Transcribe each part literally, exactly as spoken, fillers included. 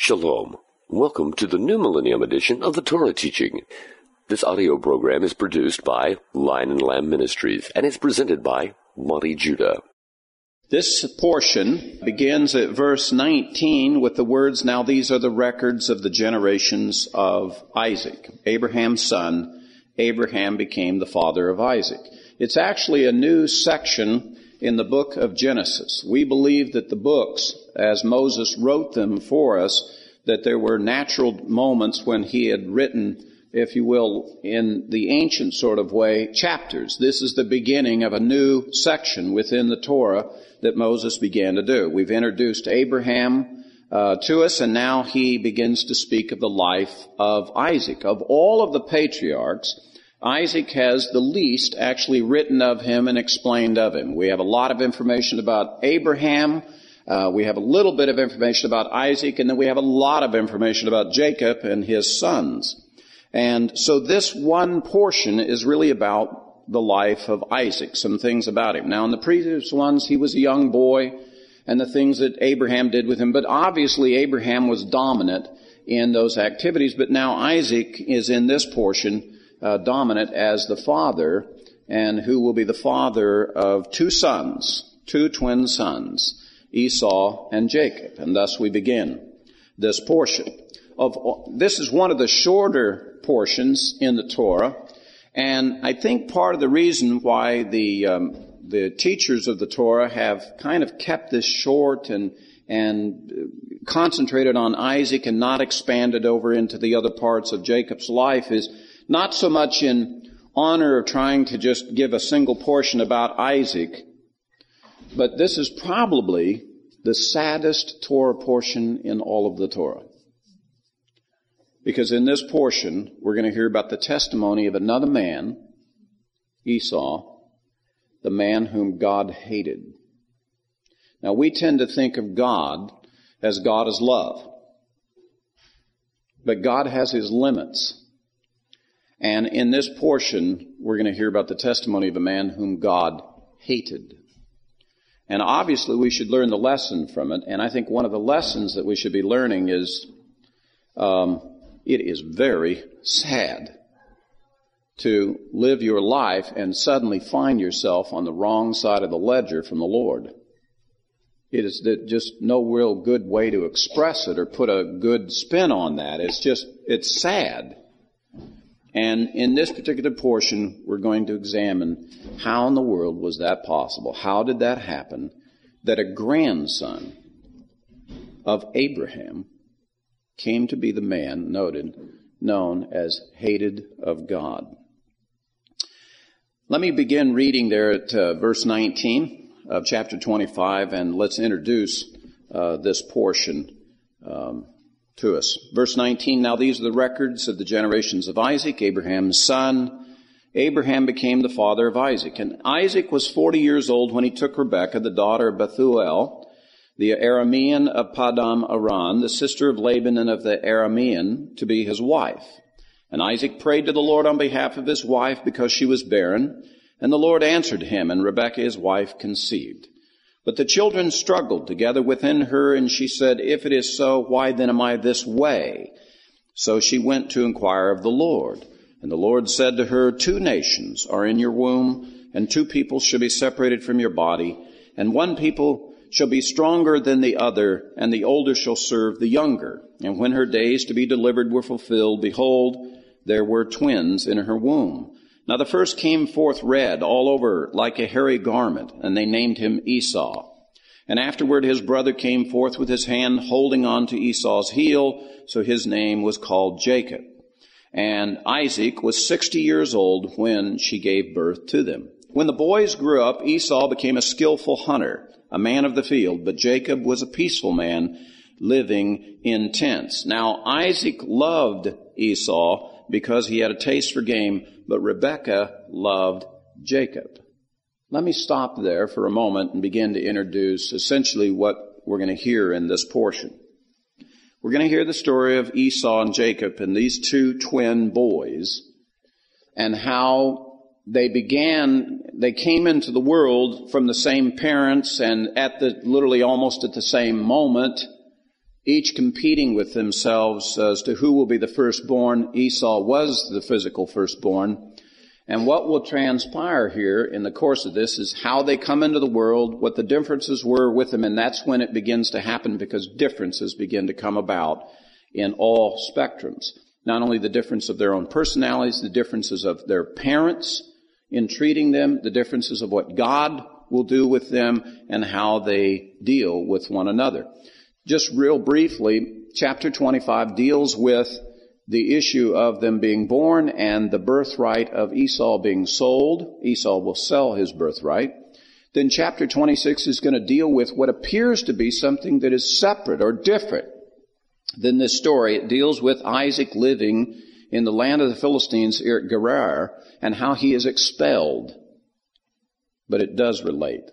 Shalom. Welcome to the New Millennium edition of the Torah teaching. This audio program is produced by Lion and Lamb Ministries and is presented by Monte Judah. This portion begins at verse nineteen with the words, "Now these are the records of the generations of Isaac, Abraham's son. Abraham became the father of Isaac." It's actually a new section in the book of Genesis. We believe that the books, as Moses wrote them for us, that there were natural moments when he had written, if you will, in the ancient sort of way, chapters. This is the beginning of a new section within the Torah that Moses began to do. We've introduced Abraham uh, to us, and now he begins to speak of the life of Isaac. Of all of the patriarchs, Isaac has the least actually written of him and explained of him. We have a lot of information about Abraham. Uh, we have a little bit of information about Isaac, and then we have a lot of information about Jacob and his sons. And so this one portion is really about the life of Isaac, some things about him. Now, in the previous ones, he was a young boy, and the things that Abraham did with him. But obviously, Abraham was dominant in those activities. But now Isaac is in this portion uh, dominant as the father, and who will be the father of two sons, two twin sons, Esau and Jacob, and thus we begin this portion. Of this is one of the shorter portions in the Torah, and I think part of the reason why the um, the teachers of the Torah have kind of kept this short and and concentrated on Isaac and not expanded over into the other parts of Jacob's life is not so much in honor of trying to just give a single portion about Isaac. But this is probably the saddest Torah portion in all of the Torah. Because in this portion, we're going to hear about the testimony of another man, Esau, the man whom God hated. Now, we tend to think of God as God is love. But God has his limits. And in this portion, we're going to hear about the testimony of a man whom God hated. And obviously, we should learn the lesson from it. And I think one of the lessons that we should be learning is um, it is very sad to live your life and suddenly find yourself on the wrong side of the ledger from the Lord. It is just no real good way to express it or put a good spin on that. It's just, it's sad. And in this particular portion, we're going to examine how in the world was that possible? How did that happen that a grandson of Abraham came to be the man noted, known as hated of God? Let me begin reading there at uh, verse nineteen of chapter twenty-five, and let's introduce uh, this portion um to us. Verse nineteen, "Now these are the records of the generations of Isaac, Abraham's son. Abraham became the father of Isaac. And Isaac was forty years old when he took Rebekah, the daughter of Bethuel, the Aramean of Paddan-aram, the sister of Laban and of the Aramean, to be his wife. And Isaac prayed to the Lord on behalf of his wife because she was barren. And the Lord answered him, and Rebekah his wife conceived. But the children struggled together within her, and she said, 'If it is so, why then am I this way?' So she went to inquire of the Lord. And the Lord said to her, 'Two nations are in your womb, and two people shall be separated from your body, and one people shall be stronger than the other, and the older shall serve the younger.' And when her days to be delivered were fulfilled, behold, there were twins in her womb. Now the first came forth red all over like a hairy garment, and they named him Esau. And afterward his brother came forth with his hand holding on to Esau's heel, so his name was called Jacob. And Isaac was sixty years old when she gave birth to them. When the boys grew up, Esau became a skillful hunter, a man of the field, but Jacob was a peaceful man, living in tents. Now Isaac loved Esau because he had a taste for game, but Rebekah loved Jacob." Let me stop there for a moment and begin to introduce essentially what we're going to hear in this portion. We're going to hear the story of Esau and Jacob and these two twin boys and how they began, they came into the world from the same parents and at the, literally almost at the same moment. each competing with themselves as to who will be the firstborn. Esau was the physical firstborn. And what will transpire here in the course of this is how they come into the world, what the differences were with them, and that's when it begins to happen, because differences begin to come about in all spectrums. Not only the difference of their own personalities, the differences of their parents in treating them, the differences of what God will do with them, and how they deal with one another. Just real briefly, chapter twenty-five deals with the issue of them being born and the birthright of Esau being sold. Esau will sell his birthright. Then chapter twenty-six is going to deal with what appears to be something that is separate or different than this story. It deals with Isaac living in the land of the Philistines here at Gerar and how he is expelled. But it does relate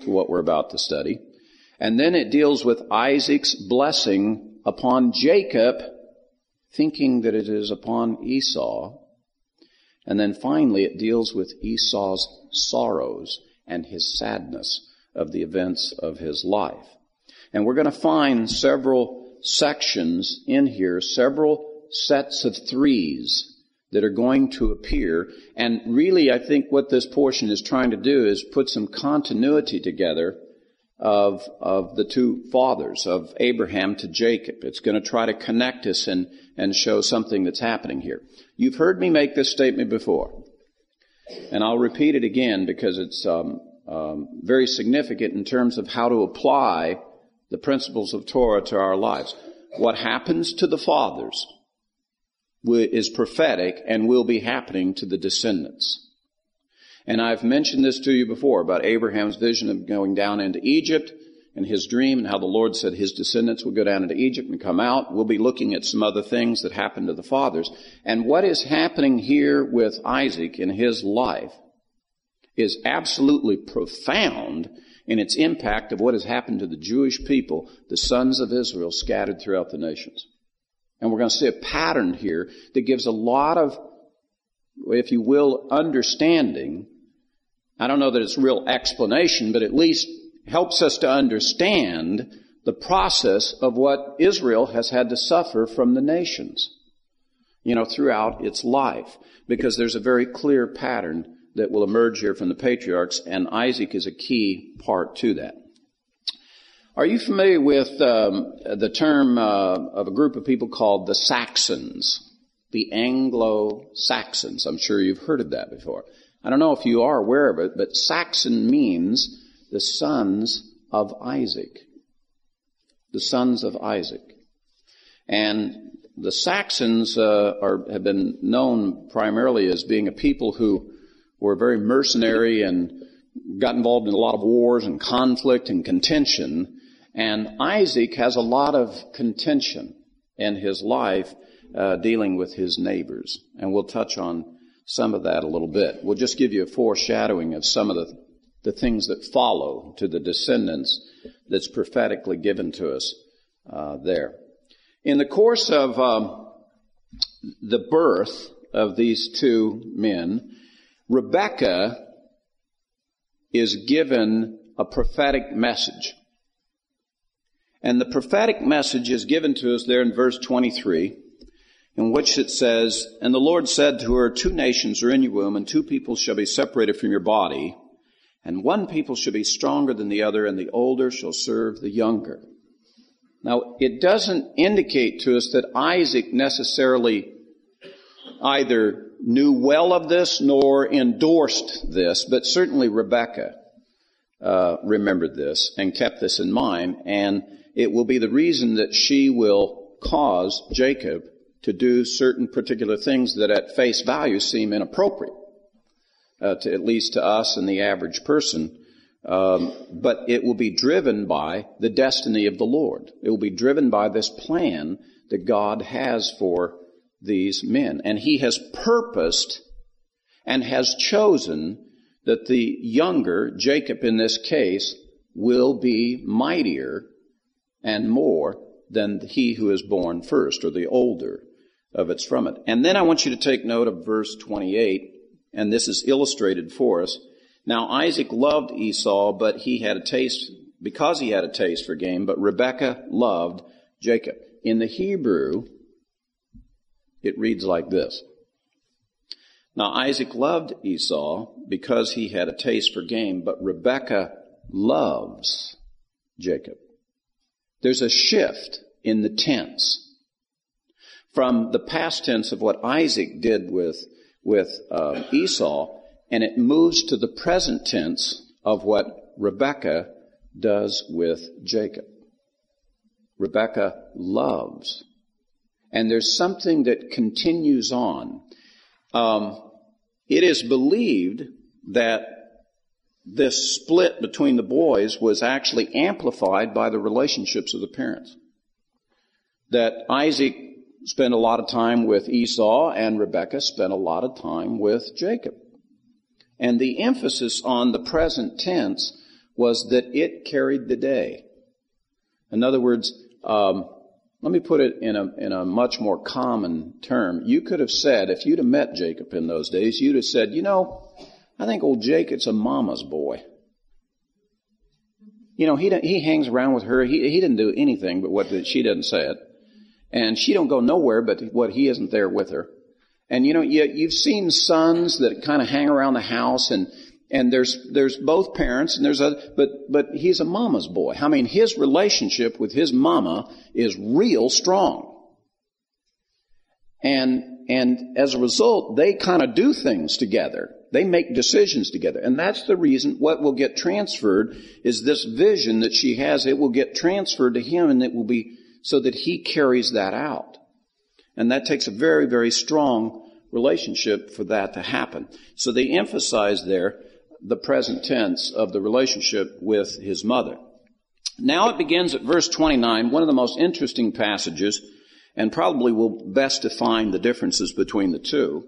to what we're about to study. And then it deals with Isaac's blessing upon Jacob, thinking that it is upon Esau. And then finally, it deals with Esau's sorrows and his sadness of the events of his life. And we're going to find several sections in here, several sets of threes that are going to appear. And really, I think what this portion is trying to do is put some continuity together of of the two fathers, of Abraham to Jacob. It's going to try to connect us and, and show something that's happening here. You've heard me make this statement before, and I'll repeat it again because it's um, um, very significant in terms of how to apply the principles of Torah to our lives. What happens to the fathers is prophetic and will be happening to the descendants. And I've mentioned this to you before about Abraham's vision of going down into Egypt and his dream and how the Lord said his descendants would go down into Egypt and come out. We'll be looking at some other things that happened to the fathers. And what is happening here with Isaac in his life is absolutely profound in its impact of what has happened to the Jewish people, the sons of Israel scattered throughout the nations. And we're going to see a pattern here that gives a lot of, if you will, understanding. I don't know that it's real explanation, but at least helps us to understand the process of what Israel has had to suffer from the nations, you know, throughout its life, because there's a very clear pattern that will emerge here from the patriarchs, and Isaac is a key part to that. Are you familiar with um, the term uh, of a group of people called the Saxons? The Anglo-Saxons. I'm sure you've heard of that before. I don't know if you are aware of it, but Saxon means the sons of Isaac. The sons of Isaac. And the Saxons uh, are, have been known primarily as being a people who were very mercenary and got involved in a lot of wars and conflict and contention. And Isaac has a lot of contention in his life, Uh, dealing with his neighbors. And we'll touch on some of that a little bit. We'll just give you a foreshadowing of some of the, the things that follow to the descendants that's prophetically given to us uh, there. In the course of um, the birth of these two men, Rebekah is given a prophetic message. And the prophetic message is given to us there in verse twenty-three. In which it says, "And the Lord said to her, two nations are in your womb, and two people shall be separated from your body, and one people shall be stronger than the other, and the older shall serve the younger." Now, it doesn't indicate to us that Isaac necessarily either knew well of this nor endorsed this, but certainly Rebekah uh, remembered this and kept this in mind, and it will be the reason that she will cause Jacob to do certain particular things that at face value seem inappropriate, uh, to, at least to us and the average person. Um, but it will be driven by the destiny of the Lord. It will be driven by this plan that God has for these men. And he has purposed and has chosen that the younger, Jacob in this case, will be mightier and more than he who is born first, or the older of it's from it. And then I want you to take note of verse twenty-eight, and this is illustrated for us. "Now Isaac loved Esau, but he had a taste, because he had a taste for game, but Rebekah loved Jacob. In the Hebrew, it reads like this. Now Isaac loved Esau because he had a taste for game, but Rebekah loves Jacob. There's a shift in the tense from the past tense of what Isaac did with, with uh, Esau, and it moves to the present tense of what Rebekah does with Jacob. Rebekah loves. And there's something that continues on. Um, it is believed that this split between the boys was actually amplified by the relationships of the parents. That Isaac spent a lot of time with Esau and Rebekah spent a lot of time with Jacob. And the emphasis on the present tense was that it carried the day. In other words, um, let me put it in a, in a much more common term. You could have said, if you'd have met Jacob in those days, you'd have said, you know, I think old Jacob's a mama's boy. You know, he he hangs around with her. He he didn't do anything but what the, she doesn't say it. And she don't go nowhere but what he isn't there with her. And, you know, you, you've seen sons that kind of hang around the house, and and there's there's both parents, and there's other, but but he's a mama's boy. I mean, his relationship with his mama is real strong. And and as a result, they kind of do things together. They make decisions together. And that's the reason what will get transferred is this vision that she has. It will get transferred to him, and it will be so that he carries that out. And that takes a very, very strong relationship for that to happen. So they emphasize there the present tense of the relationship with his mother. Now it begins at verse twenty-nine, one of the most interesting passages, and probably will best define the differences between the two.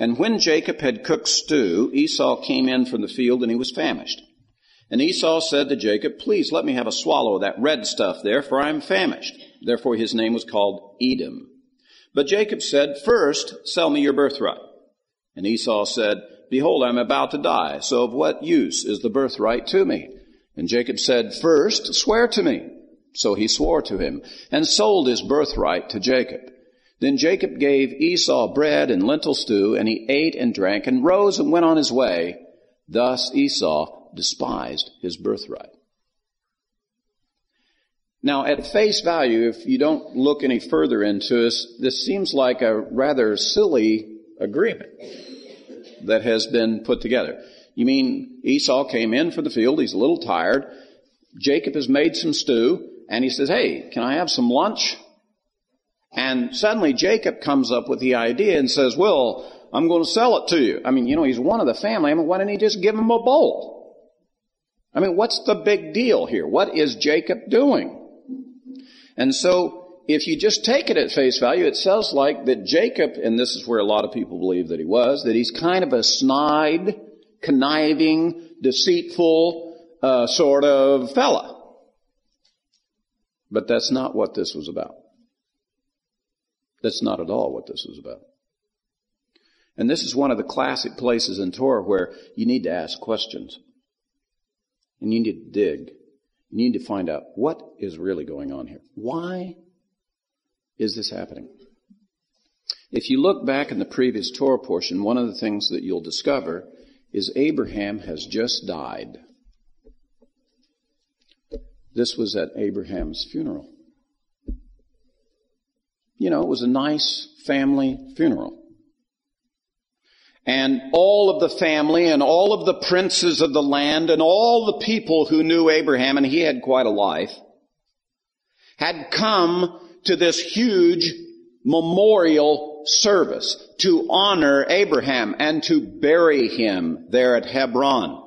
And when Jacob had cooked stew, Esau came in from the field, and he was famished. And Esau said to Jacob, "Please let me have a swallow of that red stuff there, for I am famished." Therefore his name was called Edom. But Jacob said, "First, sell me your birthright." And Esau said, "Behold, I am about to die, so of what use is the birthright to me?" And Jacob said, "First, swear to me." So he swore to him, and sold his birthright to Jacob. Then Jacob gave Esau bread and lentil stew, and he ate and drank, and rose and went on his way. Thus Esau despised his birthright. Now, at face value, if you don't look any further into this, this seems like a rather silly agreement that has been put together. You mean Esau came in for the field, he's a little tired, Jacob has made some stew, and he says, "Hey, can I have some lunch?" And suddenly Jacob comes up with the idea and says, "Well, I'm going to sell it to you." I mean, you know, he's one of the family. I mean, why didn't he just give him a bowl? I mean, what's the big deal here? What is Jacob doing? And so if you just take it at face value, it sounds like that Jacob, and this is where a lot of people believe that he was, that he's kind of a snide, conniving, deceitful uh, sort of fella. But that's not what this was about. That's not at all what this was about. And this is one of the classic places in Torah where you need to ask questions. And you need to dig. You need to find out what is really going on here. Why is this happening? If you look back in the previous Torah portion, one of the things that you'll discover is Abraham has just died. This was at Abraham's funeral. You know, it was a nice family funeral. And all of the family and all of the princes of the land and all the people who knew Abraham, and he had quite a life, had come to this huge memorial service to honor Abraham and to bury him there at Hebron.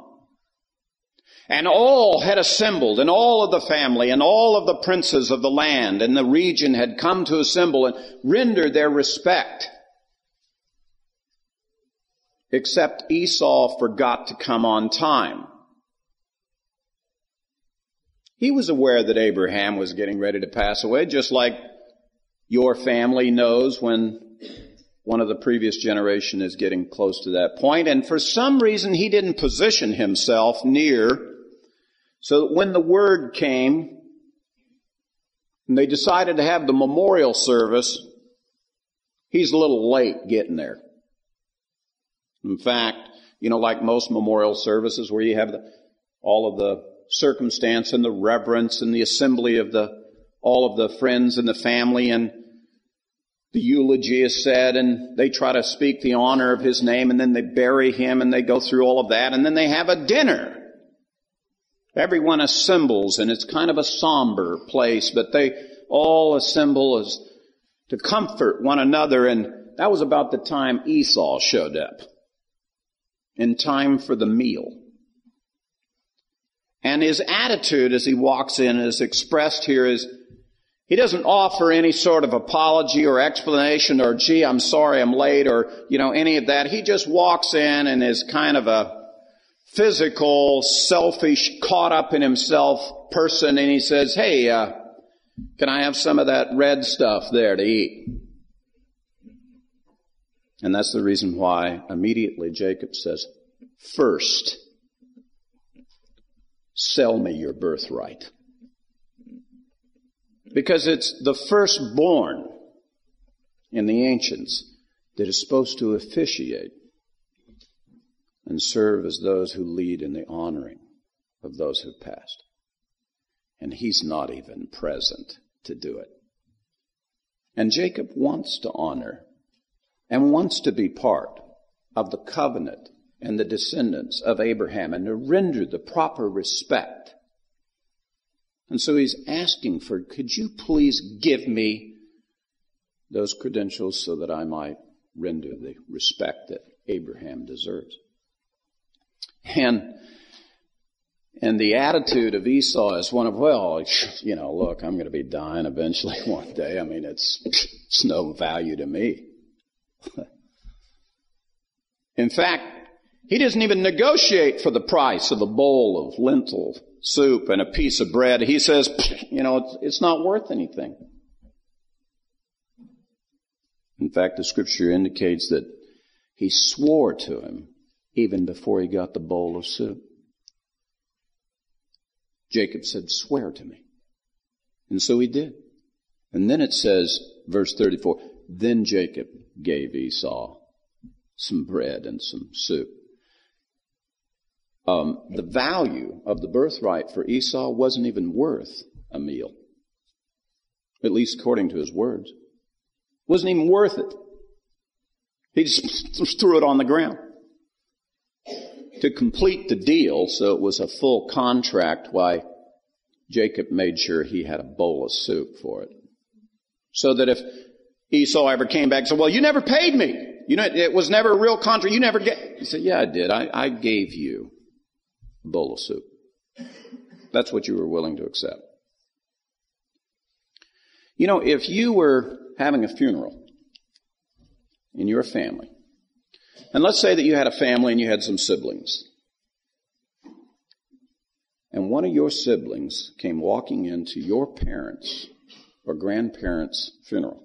And all had assembled, and all of the family, and all of the princes of the land and the region had come to assemble and render their respect. Except Esau forgot to come on time. He was aware that Abraham was getting ready to pass away, just like your family knows when one of the previous generation is getting close to that point. And for some reason, he didn't position himself near. So that when the word came, and they decided to have the memorial service, he's a little late getting there. In fact, you know, like most memorial services where you have the, all of the circumstance and the reverence and the assembly of the all of the friends and the family, and the eulogy is said, and they try to speak the honor of his name, and then they bury him, and they go through all of that, and then they have a dinner. Everyone assembles, and it's kind of a somber place, but they all assemble as to comfort one another, and that was about the time Esau showed up, in time for the meal. And his attitude as he walks in is expressed here is, he doesn't offer any sort of apology or explanation or, gee, I'm sorry I'm late or, you know, any of that. He just walks in and is kind of a physical, selfish, caught up in himself person. And he says, hey, uh, can I have some of that red stuff there to eat? And that's the reason why immediately Jacob says, first, sell me your birthright. Because it's the firstborn in the ancients that is supposed to officiate and serve as those who lead in the honoring of those who passed. And he's not even present to do it. And Jacob wants to honor and wants to be part of the covenant and the descendants of Abraham and to render the proper respect. And so he's asking for, could you please give me those credentials so that I might render the respect that Abraham deserves? And, and the attitude of Esau is one of, well, you know, look, I'm going to be dying eventually one day. I mean, it's, it's no value to me. In fact, he doesn't even negotiate for the price of a bowl of lentil soup and a piece of bread. He says, you know, it's, it's not worth anything. In fact, the scripture indicates that he swore to him even before he got the bowl of soup. Jacob said, swear to me. And so he did. And then it says, verse thirty-four, then Jacob gave Esau some bread and some soup. Um, the value of the birthright for Esau wasn't even worth a meal, at least according to his words. It wasn't even worth it. He just threw it on the ground. To complete the deal, so it was a full contract, why Jacob made sure he had a bowl of soup for it. So that if Esau ever came back and said, well, you never paid me. You know, it was never a real contract. You never get. He said, yeah, I did. I, I gave you bowl of soup. That's what you were willing to accept. You know, if you were having a funeral in your family, and let's say that you had a family and you had some siblings, and one of your siblings came walking into your parents' or grandparents' funeral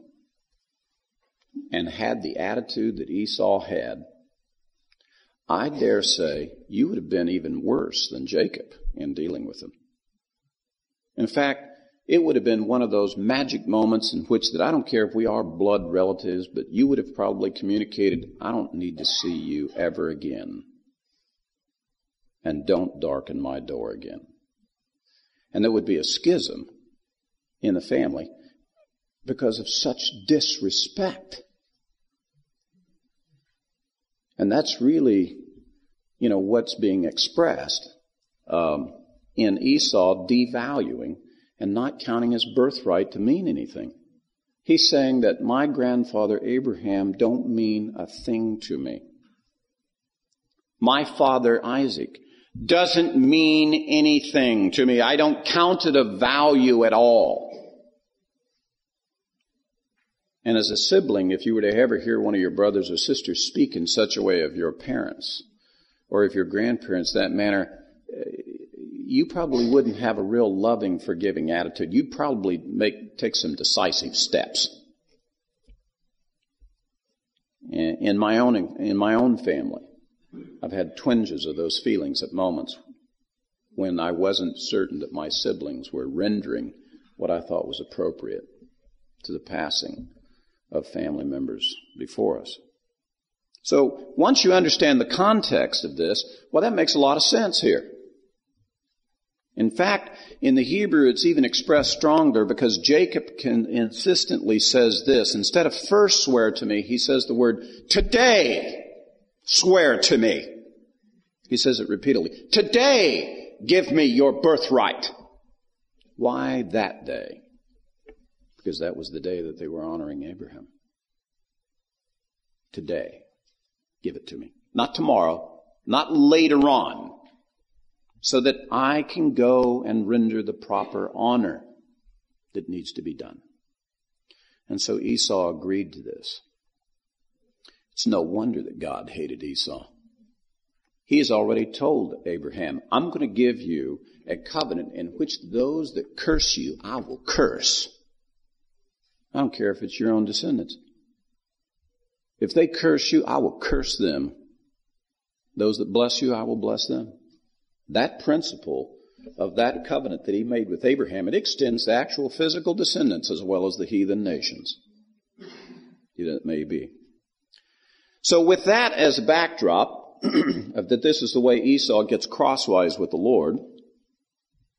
and had the attitude that Esau had, I dare say you would have been even worse than Jacob in dealing with him. In fact, it would have been one of those magic moments in which that I don't care if we are blood relatives, but you would have probably communicated, I don't need to see you ever again. And don't darken my door again. And there would be a schism in the family because of such disrespect. And that's really, you know, what's being expressed um, in Esau devaluing and not counting his birthright to mean anything. He's saying that my grandfather Abraham don't mean a thing to me. My father Isaac doesn't mean anything to me. I don't count it of value at all. And as a sibling, if you were to ever hear one of your brothers or sisters speak in such a way of your parents, or if your grandparents that manner, you probably wouldn't have a real loving, forgiving attitude. You'd probably make take some decisive steps. In my own in my own family, I've had twinges of those feelings at moments when I wasn't certain that my siblings were rendering what I thought was appropriate to the passing of family members before us. So once you understand the context of this, well, that makes a lot of sense here. In fact, in the Hebrew, it's even expressed stronger because Jacob can insistently says this. Instead of first swear to me, he says the word today, swear to me. He says it repeatedly. Today, give me your birthright. Why that day? Because that was the day that they were honoring Abraham. Today, give it to me. Not tomorrow, not later on. So that I can go and render the proper honor that needs to be done. And so Esau agreed to this. It's no wonder that God hated Esau. He has already told Abraham, I'm going to give you a covenant in which those that curse you, I will curse. I don't care if it's your own descendants. If they curse you, I will curse them. Those that bless you, I will bless them. That principle of that covenant that he made with Abraham, it extends to actual physical descendants as well as the heathen nations. It may be. So with that as a backdrop, of that this is the way Esau gets crosswise with the Lord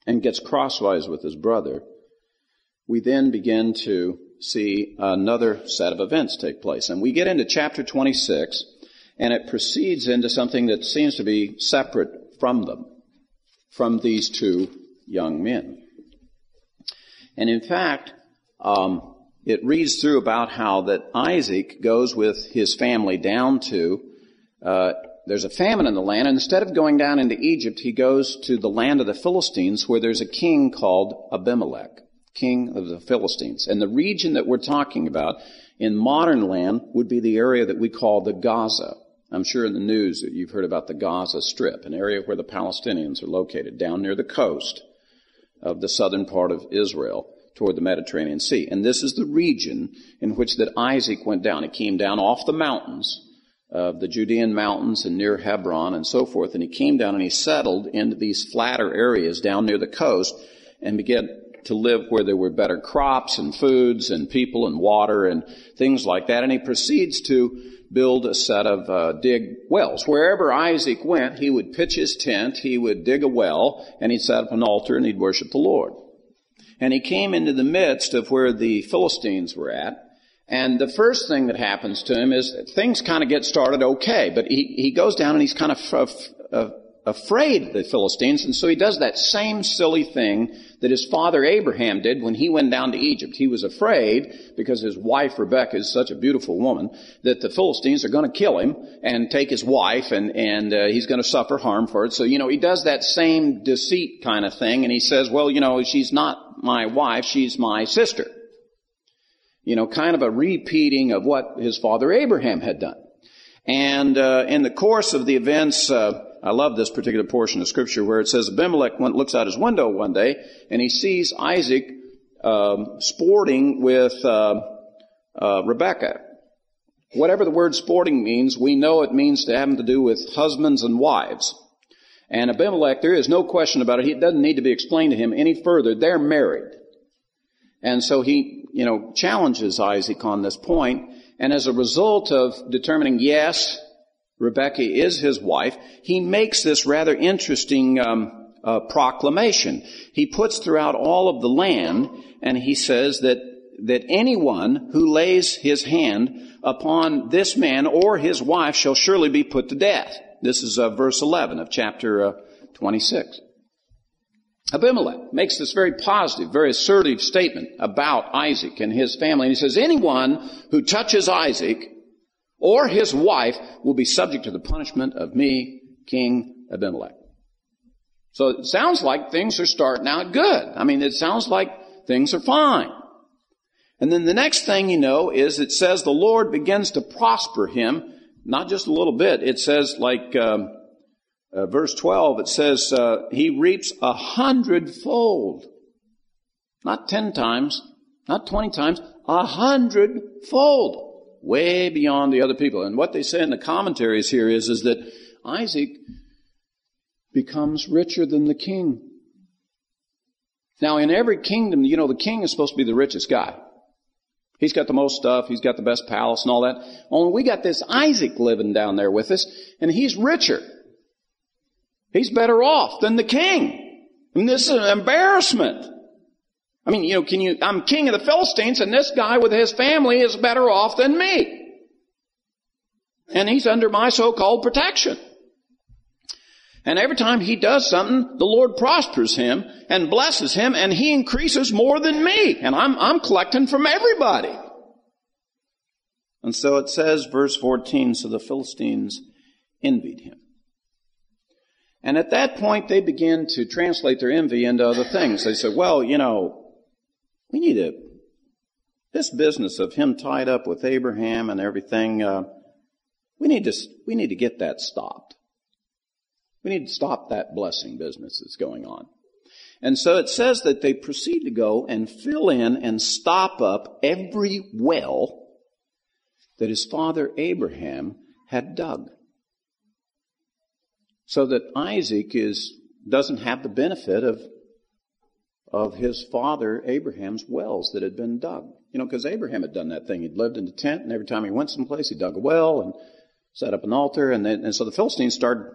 and gets crosswise with his brother, we then begin to see another set of events take place. And we get into chapter twenty-six, and it proceeds into something that seems to be separate from them, from these two young men. And in fact, um, it reads through about how that Isaac goes with his family down to, uh, there's a famine in the land, and instead of going down into Egypt, he goes to the land of the Philistines where there's a king called Abimelech, king of the Philistines. And the region that we're talking about in modern land would be the area that we call the Gaza. I'm sure in the news that you've heard about the Gaza Strip, an area where the Palestinians are located, down near the coast of the southern part of Israel toward the Mediterranean Sea. And this is the region in which that Isaac went down. He came down off the mountains of the Judean mountains and near Hebron and so forth, and he came down and he settled into these flatter areas down near the coast and began to live where there were better crops and foods and people and water and things like that. And he proceeds to build a set of uh, dig wells. Wherever Isaac went, he would pitch his tent, he would dig a well, and he'd set up an altar and he'd worship the Lord. And he came into the midst of where the Philistines were at, and the first thing that happens to him is things kind of get started okay, but he, he goes down and he's kind of f- f- afraid of the Philistines, and so he does that same silly thing that his father Abraham did when he went down to Egypt. He was afraid because his wife Rebekah is such a beautiful woman that the Philistines are going to kill him and take his wife, and, and uh, he's going to suffer harm for it. So, you know, he does that same deceit kind of thing, and he says, well, you know, she's not my wife, she's my sister. You know, kind of a repeating of what his father Abraham had done. And uh, in the course of the events, uh, I love this particular portion of Scripture where it says Abimelech went, looks out his window one day and he sees Isaac um, sporting with uh, uh, Rebekah. Whatever the word sporting means, we know it means to have to do with husbands and wives. And Abimelech, there is no question about it. It doesn't need to be explained to him any further. They're married. And so he, you know, challenges Isaac on this point. And as a result of determining, yes, Rebekah is his wife, he makes this rather interesting um, uh, proclamation. He puts throughout all of the land, and he says that that anyone who lays his hand upon this man or his wife shall surely be put to death. This is uh, verse eleven of chapter uh, twenty-six. Abimelech makes this very positive, very assertive statement about Isaac and his family. And he says, anyone who touches Isaac or his wife will be subject to the punishment of me, King Abimelech. So it sounds like things are starting out good. I mean, it sounds like things are fine. And then the next thing you know is it says the Lord begins to prosper him, not just a little bit. It says like um, uh, verse twelve, it says uh, he reaps a hundredfold. Not ten times, not twenty times, a hundredfold. Way beyond the other people. And what they say in the commentaries here is, is that Isaac becomes richer than the king. Now, in every kingdom, you know, the king is supposed to be the richest guy. He's got the most stuff. He's got the best palace and all that. Only we got this Isaac living down there with us, and he's richer. He's better off than the king. And this is an embarrassment. I mean, you know, can you, I'm king of the Philistines, and this guy with his family is better off than me. And he's under my so-called protection. And every time he does something, the Lord prospers him and blesses him, and he increases more than me. And I'm, I'm collecting from everybody. And so it says, verse fourteen, so the Philistines envied him. And at that point, they begin to translate their envy into other things. They said, well, you know, we need to, this business of him tied up with Abraham and everything, uh, we need to, we need to get that stopped. We need to stop that blessing business that's going on. And so it says that they proceed to go and fill in and stop up every well that his father Abraham had dug. So that Isaac is, doesn't have the benefit of, of his father Abraham's wells that had been dug. You know, because Abraham had done that thing. He'd lived in the tent, and every time he went someplace, he dug a well and set up an altar. And then, and so the Philistines started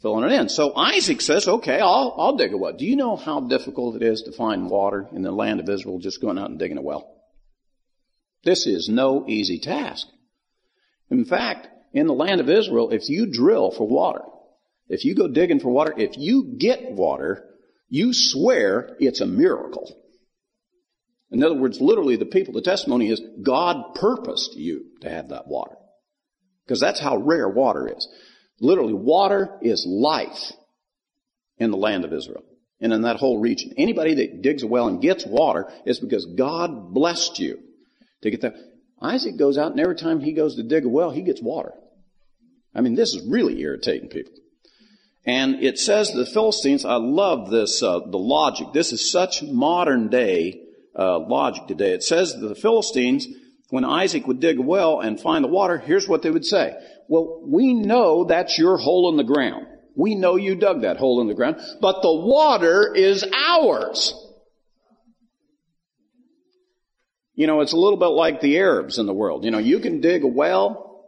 filling it in. So Isaac says, okay, I'll, I'll dig a well. Do you know how difficult it is to find water in the land of Israel just going out and digging a well? This is no easy task. In fact, in the land of Israel, if you drill for water, if you go digging for water, if you get water, you swear it's a miracle. In other words, literally the people, the testimony is God purposed you to have that water. Because that's how rare water is. Literally, water is life in the land of Israel and in that whole region. Anybody that digs a well and gets water is because God blessed you to get that. Isaac goes out, and every time he goes to dig a well, he gets water. I mean, this is really irritating people. And it says the Philistines, I love this, uh, the logic. This is such modern day uh, logic today. It says that the Philistines, when Isaac would dig a well and find the water, here's what they would say. Well, we know that's your hole in the ground. We know you dug that hole in the ground, but the water is ours. You know, it's a little bit like the Arabs in the world. You know, you can dig a well,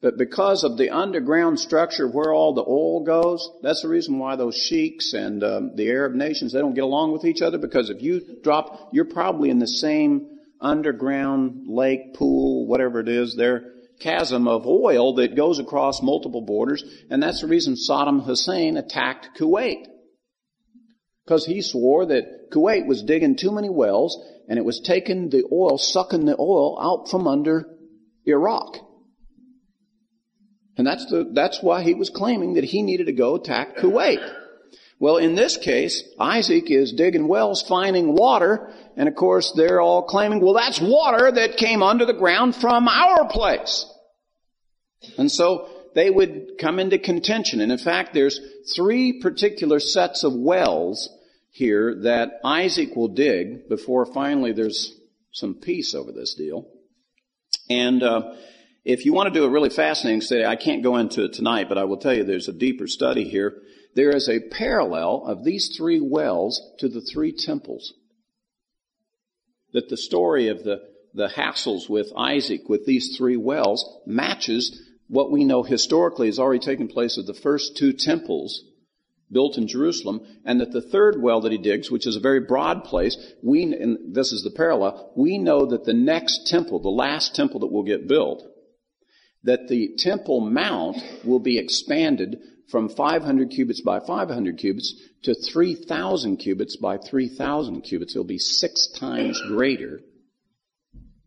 but because of the underground structure where all the oil goes, that's the reason why those sheiks and um, the Arab nations, they don't get along with each other, because if you drop, you're probably in the same underground lake, pool, whatever it is there, chasm of oil that goes across multiple borders, and that's the reason Saddam Hussein attacked Kuwait. Because he swore that Kuwait was digging too many wells, and it was taking the oil, sucking the oil out from under Iraq. And that's the, that's why he was claiming that he needed to go attack Kuwait. Well, in this case, Isaac is digging wells, finding water, and of course they're all claiming, well, that's water that came under the ground from our place. And so they would come into contention. And in fact, there's three particular sets of wells here that Isaac will dig before finally there's some peace over this deal. And uh, if you want to do a really fascinating study, I can't go into it tonight, but I will tell you there's a deeper study here. There is a parallel of these three wells to the three temples. That the story of the, the hassles with Isaac with these three wells matches what we know historically has already taken place of the first two temples built in Jerusalem, and that the third well that he digs, which is a very broad place, we, and this is the parallel, we know that the next temple, the last temple that will get built, that the Temple Mount will be expanded from five hundred cubits by five hundred cubits to three thousand cubits by three thousand cubits. It'll be six times greater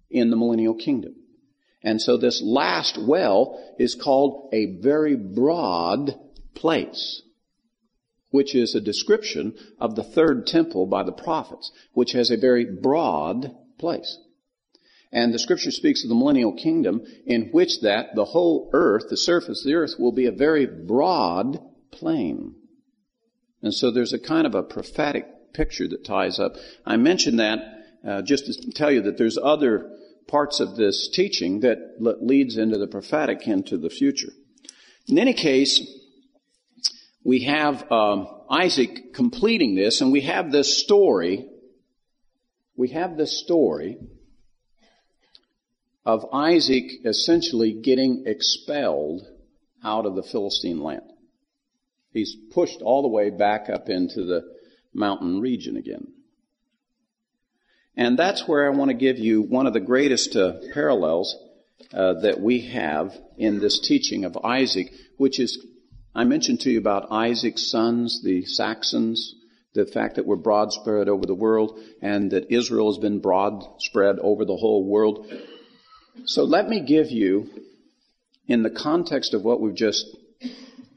in the millennial kingdom. And so this last well is called a very broad place, which is a description of the third temple by the prophets, which has a very broad place. And the scripture speaks of the millennial kingdom in which that the whole earth, the surface of the earth, will be a very broad plain. And so there's a kind of a prophetic picture that ties up. I mentioned that uh, just to tell you that there's other parts of this teaching that leads into the prophetic, into the future. In any case, we have um, Isaac completing this, and we have this story. We have this story of Isaac essentially getting expelled out of the Philistine land. He's pushed all the way back up into the mountain region again. And that's where I want to give you one of the greatest uh, parallels uh, that we have in this teaching of Isaac, which is, I mentioned to you about Isaac's sons, the Saxons, the fact that we're broad spread over the world, and that Israel has been broad spread over the whole world. So let me give you, in the context of what we've just,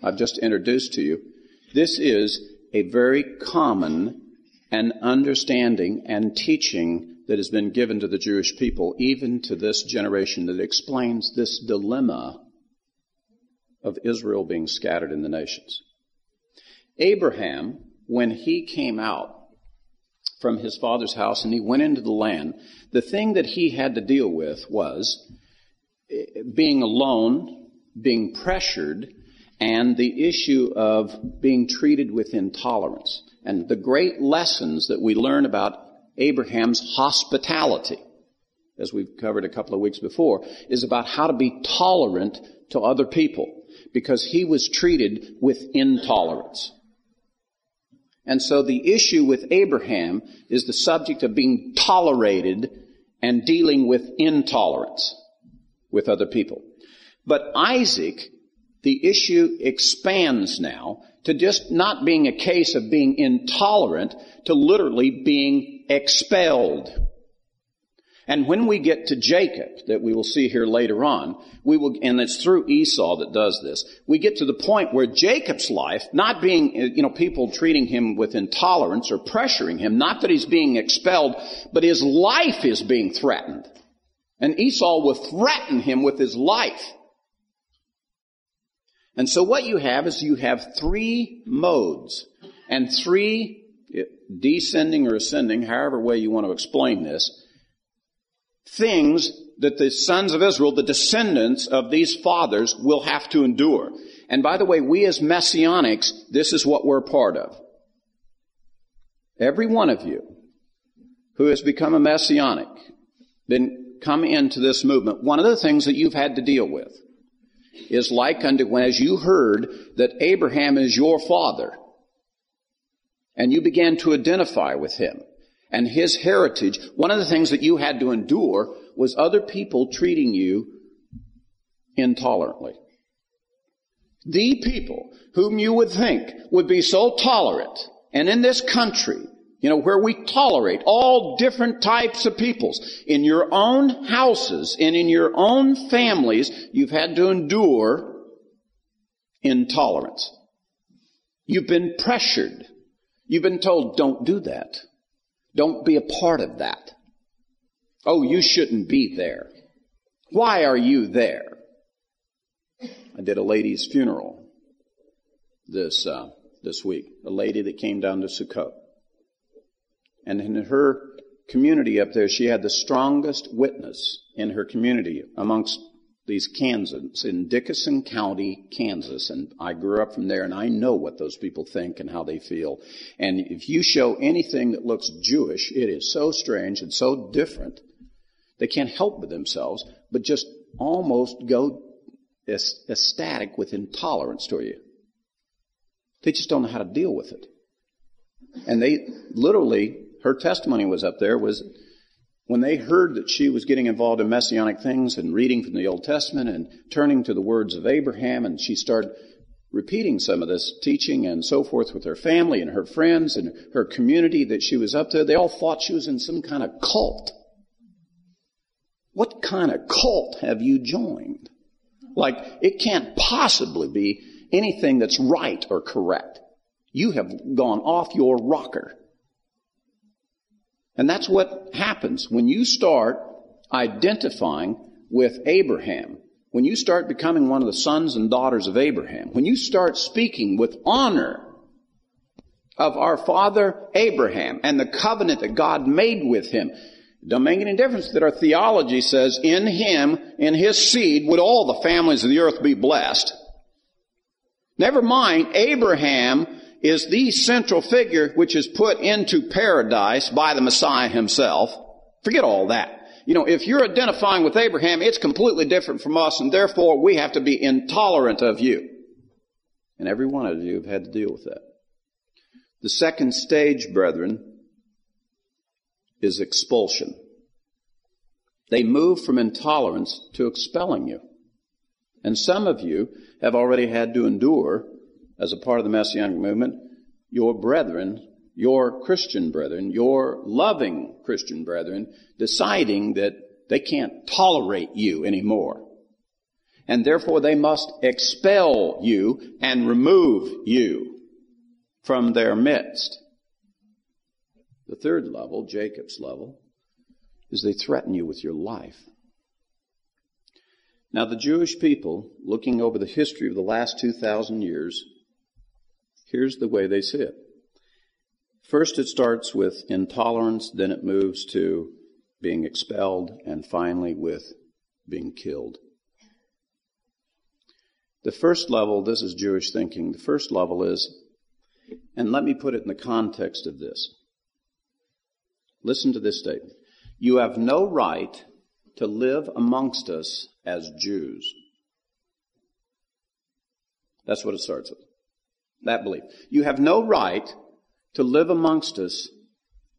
I've just introduced to you, this is a very common and understanding and teaching that has been given to the Jewish people, even to this generation, that explains this dilemma of Israel being scattered in the nations. Abraham, when he came out from his father's house and he went into the land, the thing that he had to deal with was being alone, being pressured, and the issue of being treated with intolerance. And the great lessons that we learn about Abraham's hospitality, as we've covered a couple of weeks before, is about how to be tolerant to other people, because he was treated with intolerance. And so the issue with Abraham is the subject of being tolerated and dealing with intolerance with other people. But Isaac, the issue expands now to just not being a case of being intolerant, to literally being expelled. And when we get to Jacob, that we will see here later on, we will, and it's through Esau that does this, we get to the point where Jacob's life, not being, you know, people treating him with intolerance or pressuring him, not that he's being expelled, but his life is being threatened. And Esau will threaten him with his life. And so what you have is you have three modes and three, descending or ascending, however way you want to explain this, things that the sons of Israel, the descendants of these fathers, will have to endure. And by the way, we as Messianics, this is what we're a part of. Every one of you who has become a Messianic, then come into this movement, one of the things that you've had to deal with is like unto when, as you heard that Abraham is your father, and you began to identify with him and his heritage, one of the things that you had to endure was other people treating you intolerantly. The people whom you would think would be so tolerant, and in this country, you know, where we tolerate all different types of peoples. In your own houses and in your own families, you've had to endure intolerance. You've been pressured. You've been told, don't do that. Don't be a part of that. Oh, you shouldn't be there. Why are you there? I did a lady's funeral this uh, this week, a lady that came down to Sukkot. And in her community up there, she had the strongest witness in her community amongst these Kansans in Dickinson County, Kansas. And I grew up from there, and I know what those people think and how they feel. And if you show anything that looks Jewish, it is so strange and so different. They can't help with themselves, but just almost go ecstatic with intolerance to you. They just don't know how to deal with it. And they literally... her testimony was up there, was when they heard that she was getting involved in Messianic things and reading from the Old Testament and turning to the words of Abraham, and she started repeating some of this teaching and so forth with her family and her friends and her community that she was up there, they all thought she was in some kind of cult. What kind of cult have you joined? Like, it can't possibly be anything that's right or correct. You have gone off your rocker. And that's what happens when you start identifying with Abraham, when you start becoming one of the sons and daughters of Abraham, when you start speaking with honor of our father Abraham and the covenant that God made with him. It doesn't make any difference that our theology says in him, in his seed, would all the families of the earth be blessed. Never mind, Abraham is the central figure which is put into paradise by the Messiah himself. Forget all that. You know, if you're identifying with Abraham, it's completely different from us, and therefore we have to be intolerant of you. And every one of you have had to deal with that. The second stage, brethren, is expulsion. They move from intolerance to expelling you. And some of you have already had to endure, as a part of the Messianic movement, your brethren, your Christian brethren, your loving Christian brethren, deciding that they can't tolerate you anymore. And therefore they must expel you and remove you from their midst. The third level, Jacob's level, is they threaten you with your life. Now, the Jewish people, looking over the history of the last two thousand years, here's the way they see it. First, it starts with intolerance, then it moves to being expelled, and finally with being killed. The first level, this is Jewish thinking, the first level is, and let me put it in the context of this. Listen to this statement. You have no right to live amongst us as Jews. That's what it starts with. That belief. You have no right to live amongst us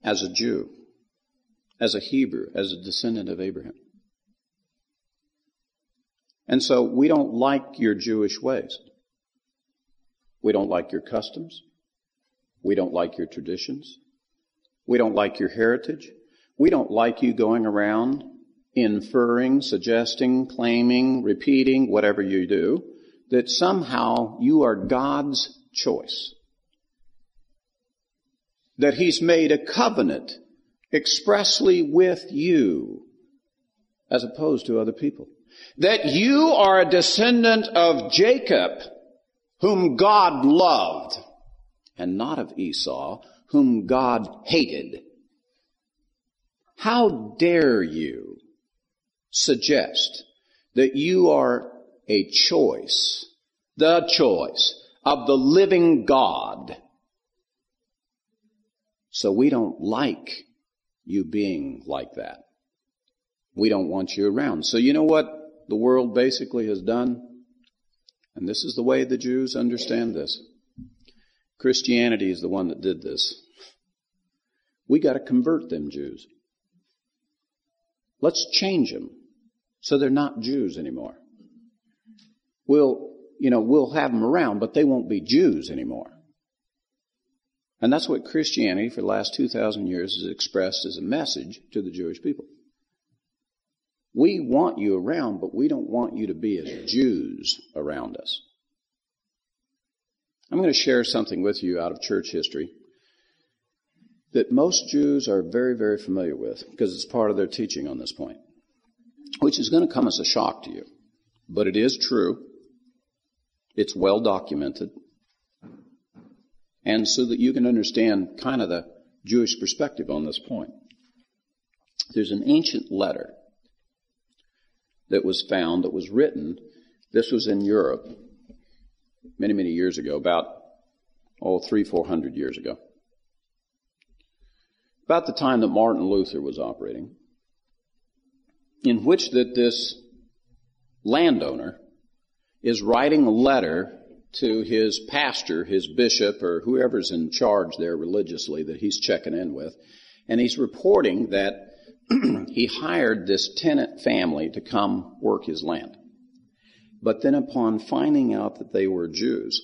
as a Jew, as a Hebrew, as a descendant of Abraham. And so we don't like your Jewish ways. We don't like your customs. We don't like your traditions. We don't like your heritage. We don't like you going around inferring, suggesting, claiming, repeating, whatever you do, that somehow you are God's choice. That he's made a covenant expressly with you as opposed to other people. That you are a descendant of Jacob, whom God loved, and not of Esau, whom God hated. How dare you suggest that you are a choice, the choice of the living God. So we don't like you being like that. We don't want you around. So you know what the world basically has done? And this is the way the Jews understand this. Christianity is the one that did this. We got to convert them Jews. Let's change them so they're not Jews anymore. We'll, you know, we'll have them around, but they won't be Jews anymore. And that's what Christianity for the last two thousand years has expressed as a message to the Jewish people. We want you around, but we don't want you to be as Jews around us. I'm going to share something with you out of church history that most Jews are very, very familiar with because it's part of their teaching on this point, which is going to come as a shock to you. But it is true. It's well documented. And so that you can understand kind of the Jewish perspective on this point. There's an ancient letter that was found, that was written. This was in Europe many, many years ago, about, oh, three, four hundred years ago. About the time that Martin Luther was operating, in which that this landowner is writing a letter to his pastor, his bishop, or whoever's in charge there religiously that he's checking in with, and he's reporting that he hired this tenant family to come work his land. But then upon finding out that they were Jews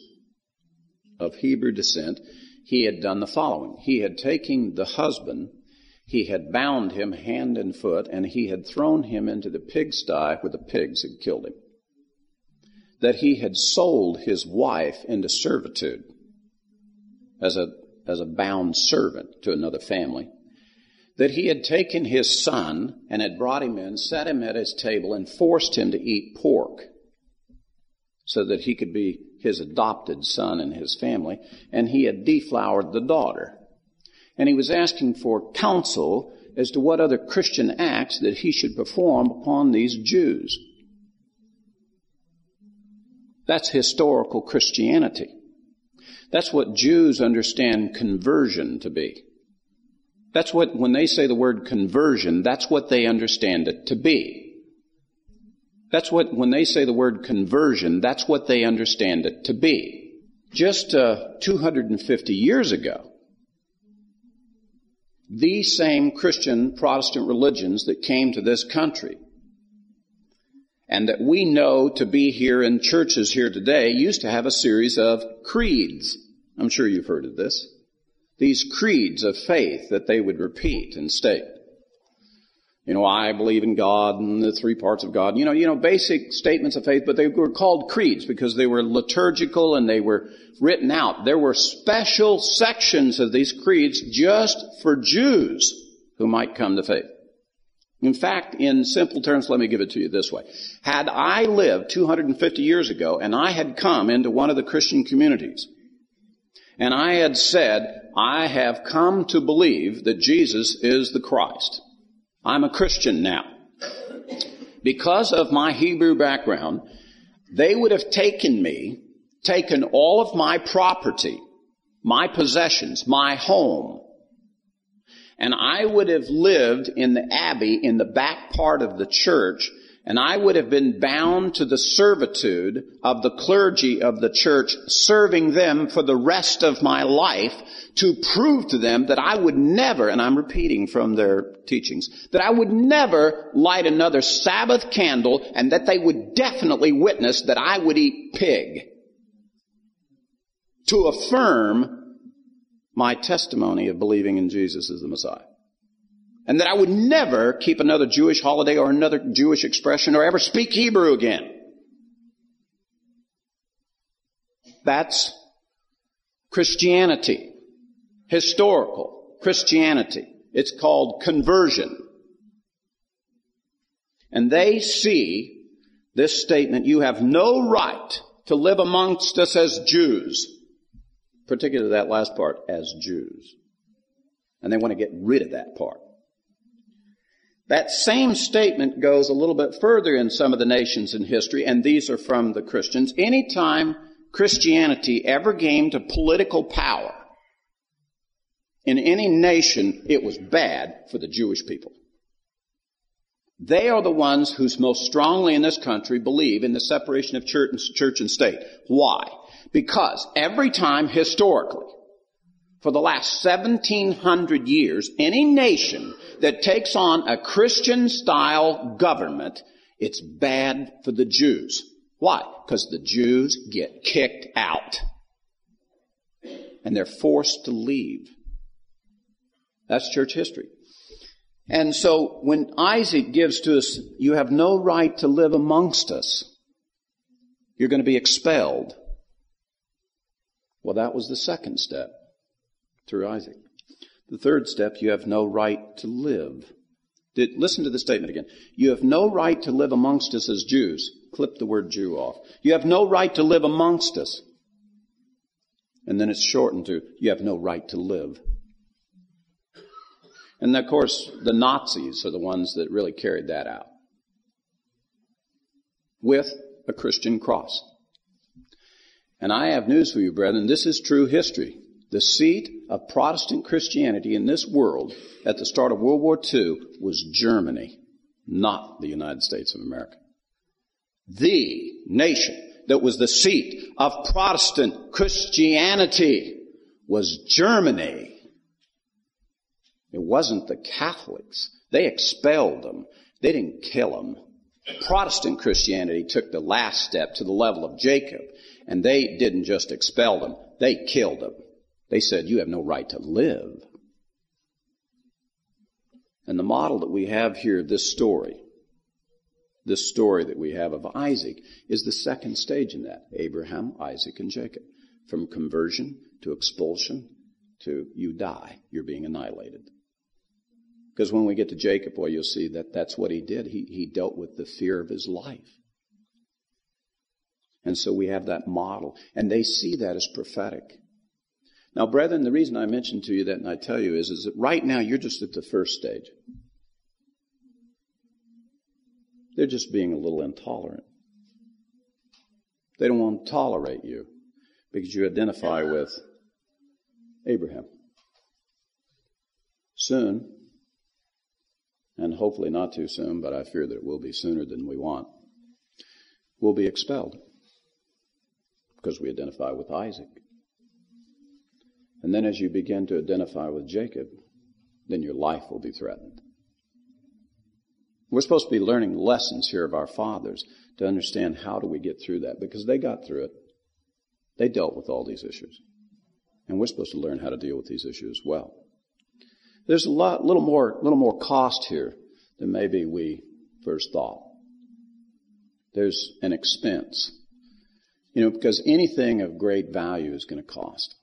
of Hebrew descent, he had done the following. He had taken the husband, he had bound him hand and foot, and he had thrown him into the pigsty where the pigs had killed him. That he had sold his wife into servitude as a, as a bound servant to another family. That he had taken his son and had brought him in, sat him at his table, and forced him to eat pork so that he could be his adopted son and his family, and he had deflowered the daughter. And he was asking for counsel as to what other Christian acts that he should perform upon these Jews. That's historical Christianity. That's what Jews understand conversion to be. That's what, when they say the word conversion, that's what they understand it to be. That's what, when they say the word conversion, that's what they understand it to be. Just uh, two hundred fifty years ago, the same Christian Protestant religions that came to this country and that we know to be here in churches here today used to have a series of creeds. I'm sure you've heard of this. These creeds of faith that they would repeat and state. You know, I believe in God and the three parts of God. You know, you know, basic statements of faith, but they were called creeds because they were liturgical and they were written out. There were special sections of these creeds just for Jews who might come to faith. In fact, in simple terms, let me give it to you this way. Had I lived two hundred fifty years ago and I had come into one of the Christian communities and I had said, I have come to believe that Jesus is the Christ. I'm a Christian now. Because of my Hebrew background, they would have taken me, taken all of my property, my possessions, my home, and I would have lived in the abbey in the back part of the church, and I would have been bound to the servitude of the clergy of the church, serving them for the rest of my life to prove to them that I would never, and I'm repeating from their teachings, that I would never light another Sabbath candle and that they would definitely witness that I would eat pig to affirm my testimony of believing in Jesus as the Messiah. And that I would never keep another Jewish holiday or another Jewish expression or ever speak Hebrew again. That's Christianity. Historical Christianity. It's called conversion. And they see this statement, you have no right to live amongst us as Jews. Particularly that last part, as Jews. And they want to get rid of that part. That same statement goes a little bit further in some of the nations in history, and these are from the Christians. Anytime Christianity ever came to political power in any nation, it was bad for the Jewish people. They are the ones who most strongly in this country believe in the separation of church and state. Why? Because every time historically, for the last seventeen hundred years, any nation that takes on a Christian-style government, it's bad for the Jews. Why? Because the Jews get kicked out. And they're forced to leave. That's church history. And so when Isaac gives to us, you have no right to live amongst us. You're going to be expelled. Well, that was the second step through Isaac. The third step, you have no right to live. Did, listen to the statement again. You have no right to live amongst us as Jews. Clip the word Jew off. You have no right to live amongst us. And then it's shortened to, you have no right to live. And of course, the Nazis are the ones that really carried that out. With a Christian cross. And I have news for you, brethren. This is true history. The seat of Protestant Christianity in this world at the start of World War Two was Germany, not the United States of America. The nation that was the seat of Protestant Christianity was Germany. It wasn't the Catholics. They expelled them. They didn't kill them. Protestant Christianity took the last step to the level of Jacob. And they didn't just expel them. They killed them. They said, you have no right to live. And the model that we have here, this story, this story that we have of Isaac, is the second stage in that. Abraham, Isaac, and Jacob. From conversion to expulsion to you die. You're being annihilated. Because when we get to Jacob, well, you'll see that that's what he did. He, he dealt with the fear of his life. And so we have that model. And they see that as prophetic. Now, brethren, the reason I mention to you that and I tell you is, is that right now you're just at the first stage. They're just being a little intolerant. They don't want to tolerate you because you identify with Abraham. Soon, and hopefully not too soon, but I fear that it will be sooner than we want, we'll be expelled because we identify with Isaac. And then as you begin to identify with Jacob, then your life will be threatened. We're supposed to be learning lessons here of our fathers to understand how do we get through that, because they got through it. They dealt with all these issues. And we're supposed to learn how to deal with these issues as well. There's a lot, little more, little more cost here than maybe we first thought. There's an expense, you know, because anything of great value is going to cost.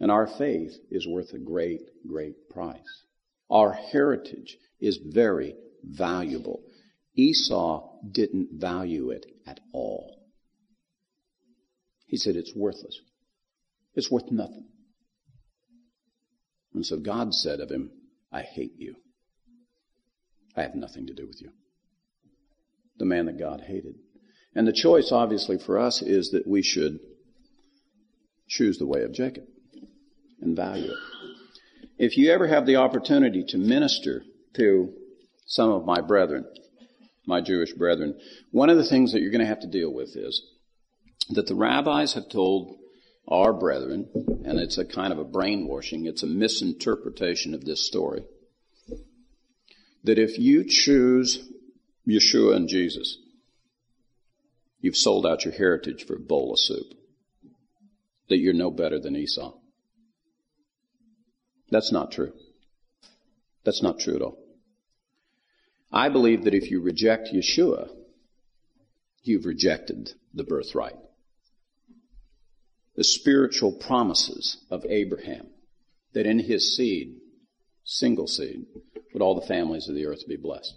And our faith is worth a great, great price. Our heritage is very valuable. Esau didn't value it at all. He said it's worthless. It's worth nothing. And so God said of him, I hate you. I have nothing to do with you. The man that God hated. And the choice, obviously, for us is that we should choose the way of Jacob and value it. If you ever have the opportunity to minister to some of my brethren, my Jewish brethren, one of the things that you're going to have to deal with is that the rabbis have told our brethren, and it's a kind of a brainwashing, it's a misinterpretation of this story, that if you choose Yeshua and Jesus, you've sold out your heritage for a bowl of soup, that you're no better than Esau. That's not true. That's not true at all. I believe that if you reject Yeshua, you've rejected the birthright. The spiritual promises of Abraham, that in his seed, single seed, would all the families of the earth be blessed.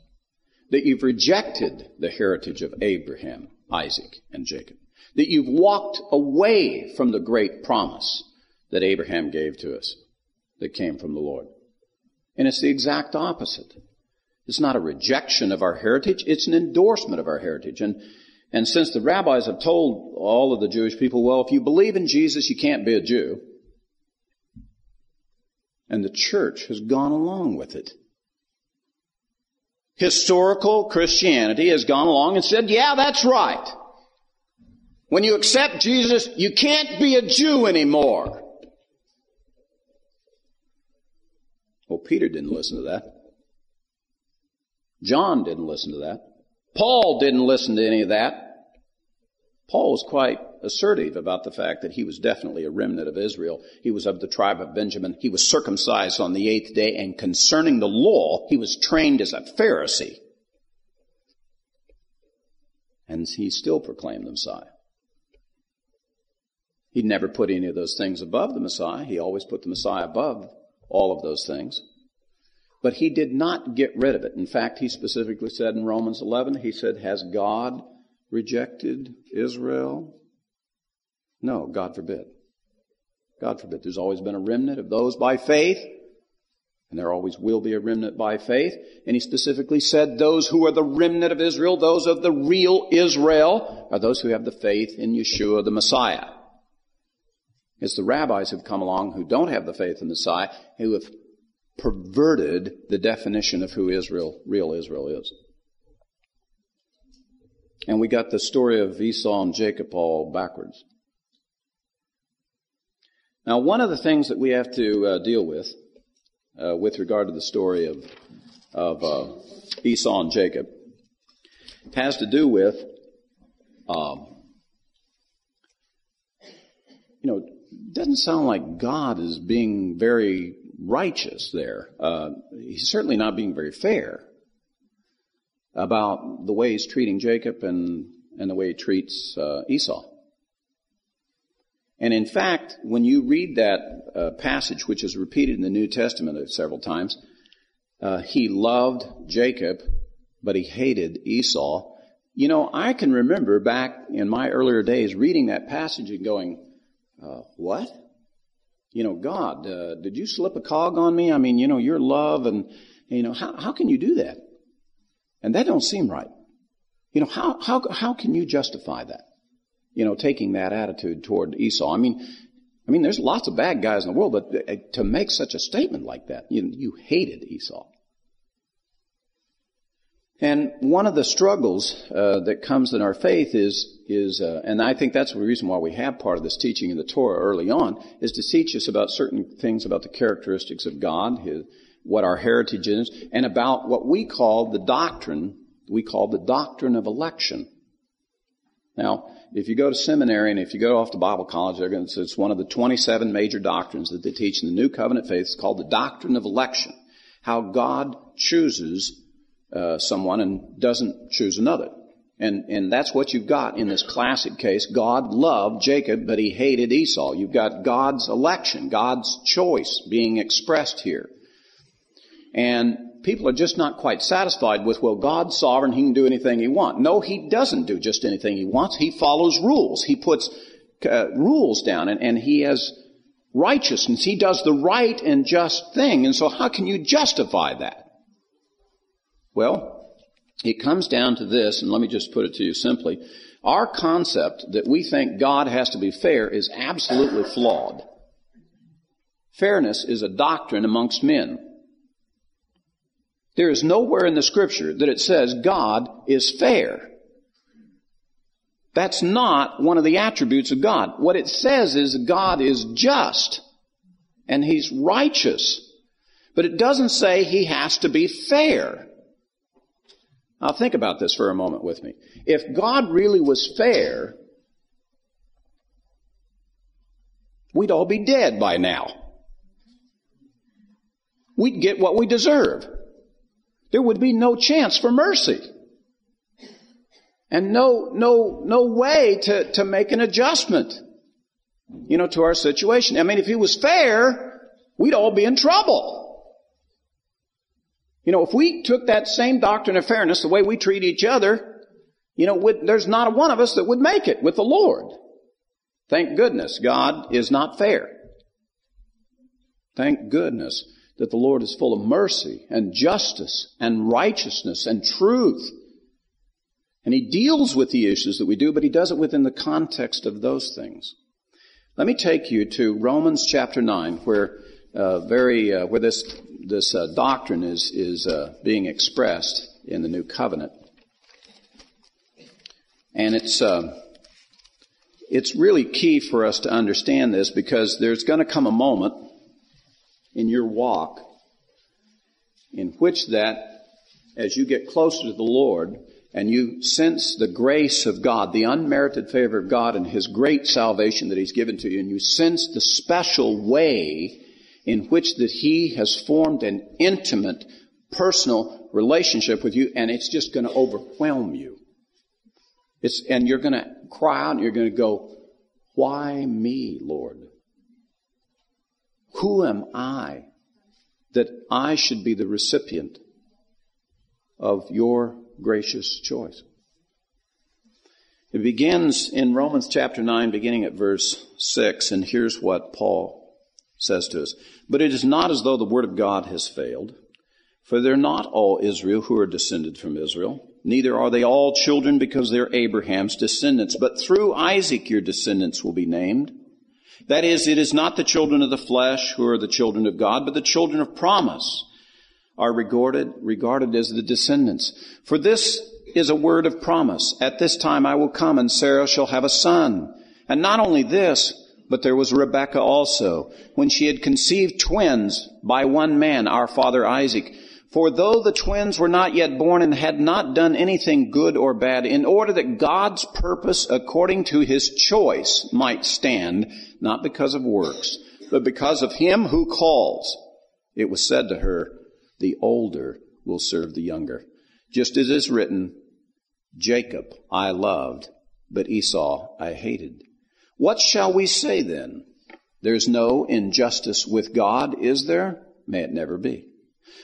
That you've rejected the heritage of Abraham, Isaac, and Jacob. That you've walked away from the great promise that Abraham gave to us that came from the Lord. And it's the exact opposite. It's not a rejection of our heritage. It's an endorsement of our heritage. And And since the rabbis have told all of the Jewish people, well, if you believe in Jesus, you can't be a Jew. And the church has gone along with it. Historical Christianity has gone along and said, yeah, that's right. When you accept Jesus, you can't be a Jew anymore. Well, Peter didn't listen to that. John didn't listen to that. Paul didn't listen to any of that. Paul was quite assertive about the fact that he was definitely a remnant of Israel. He was of the tribe of Benjamin. He was circumcised on the eighth day, and concerning the law, he was trained as a Pharisee. And he still proclaimed the Messiah. He never put any of those things above the Messiah. He always put the Messiah above all of those things. But he did not get rid of it. In fact, he specifically said in Romans eleven, he said, has God rejected Israel? No, God forbid. God forbid. There's always been a remnant of those by faith, and there always will be a remnant by faith. And he specifically said those who are the remnant of Israel, those of the real Israel, are those who have the faith in Yeshua the Messiah. It's the rabbis who've come along who don't have the faith in the Messiah, who have perverted the definition of who Israel, real Israel is. And we got the story of Esau and Jacob all backwards. Now, one of the things that we have to uh, deal with, uh, with regard to the story of, of uh, Esau and Jacob, has to do with, um, you know, it doesn't sound like God is being very righteous there. Uh, he's certainly not being very fair about the way he's treating Jacob and, and the way he treats uh, Esau. And in fact, when you read that uh, passage, which is repeated in the New Testament several times, uh, he loved Jacob, but he hated Esau. You know, I can remember back in my earlier days reading that passage and going, uh, what? You know, God, uh, did you slip a cog on me? I mean, you know, your love and, you know, how, how can you do that? And that don't seem right. You know, how, how, how can you justify that? you know, taking that attitude toward Esau. I mean, I mean, there's lots of bad guys in the world, but to make such a statement like that, you, you hated Esau. And one of the struggles uh, that comes in our faith is, is, uh, and I think that's the reason why we have part of this teaching in the Torah early on, is to teach us about certain things about the characteristics of God, his, what our heritage is, and about what we call the doctrine, we call the doctrine of election. Now, if you go to seminary and if you go off to Bible college, they're going to, it's one of the twenty-seven major doctrines that they teach in the New Covenant faith. It's called the doctrine of election, how God chooses uh, someone and doesn't choose another. And, and that's what you've got in this classic case. God loved Jacob, but he hated Esau. You've got God's election, God's choice being expressed here. And people are just not quite satisfied with, well, God's sovereign, he can do anything he wants. No, he doesn't do just anything he wants. He follows rules. He puts uh, rules down, and, and he has righteousness. He does the right and just thing. And so how can you justify that? Well, it comes down to this, and let me just put it to you simply. Our concept that we think God has to be fair is absolutely flawed. Fairness is a doctrine amongst men. There is nowhere in the Scripture that it says God is fair. That's not one of the attributes of God. What it says is God is just and he's righteous. But it doesn't say he has to be fair. Now think about this for a moment with me. If God really was fair, we'd all be dead by now. We'd get what we deserve. There would be no chance for mercy and no, no, no way to, to make an adjustment, you know, to our situation. I mean, if he was fair, we'd all be in trouble. You know, if we took that same doctrine of fairness, the way we treat each other, you know, would, there's not one of us that would make it with the Lord. Thank goodness God is not fair. Thank goodness that the Lord is full of mercy and justice and righteousness and truth. And he deals with the issues that we do, but he does it within the context of those things. Let me take you to Romans chapter nine, where uh, very uh, where this this uh, doctrine is is uh, being expressed in the New Covenant, and it's. Uh, it's really key for us to understand this, because there's going to come a moment in your walk, in which that, as you get closer to the Lord and you sense the grace of God, the unmerited favor of God and his great salvation that he's given to you, and you sense the special way in which that he has formed an intimate, personal relationship with you, and it's just going to overwhelm you. It's, and you're going to cry out and you're going to go, "Why me, Lord? Who am I that I should be the recipient of your gracious choice?" It begins in Romans chapter nine, beginning at verse six, and here's what Paul says to us. "But it is not as though the word of God has failed, for they're not all Israel who are descended from Israel. Neither are they all children because they're Abraham's descendants, but through Isaac your descendants will be named. That is, it is not the children of the flesh who are the children of God, but the children of promise are regarded, regarded as the descendants. For this is a word of promise. At this time I will come, and Sarah shall have a son. And not only this, but there was Rebekah also, when she had conceived twins by one man, our father Isaac. For though the twins were not yet born and had not done anything good or bad, in order that God's purpose according to his choice might stand, not because of works, but because of him who calls, it was said to her, the older will serve the younger. Just as is written, Jacob I loved, but Esau I hated. What shall we say then? There's no injustice with God, is there? May it never be.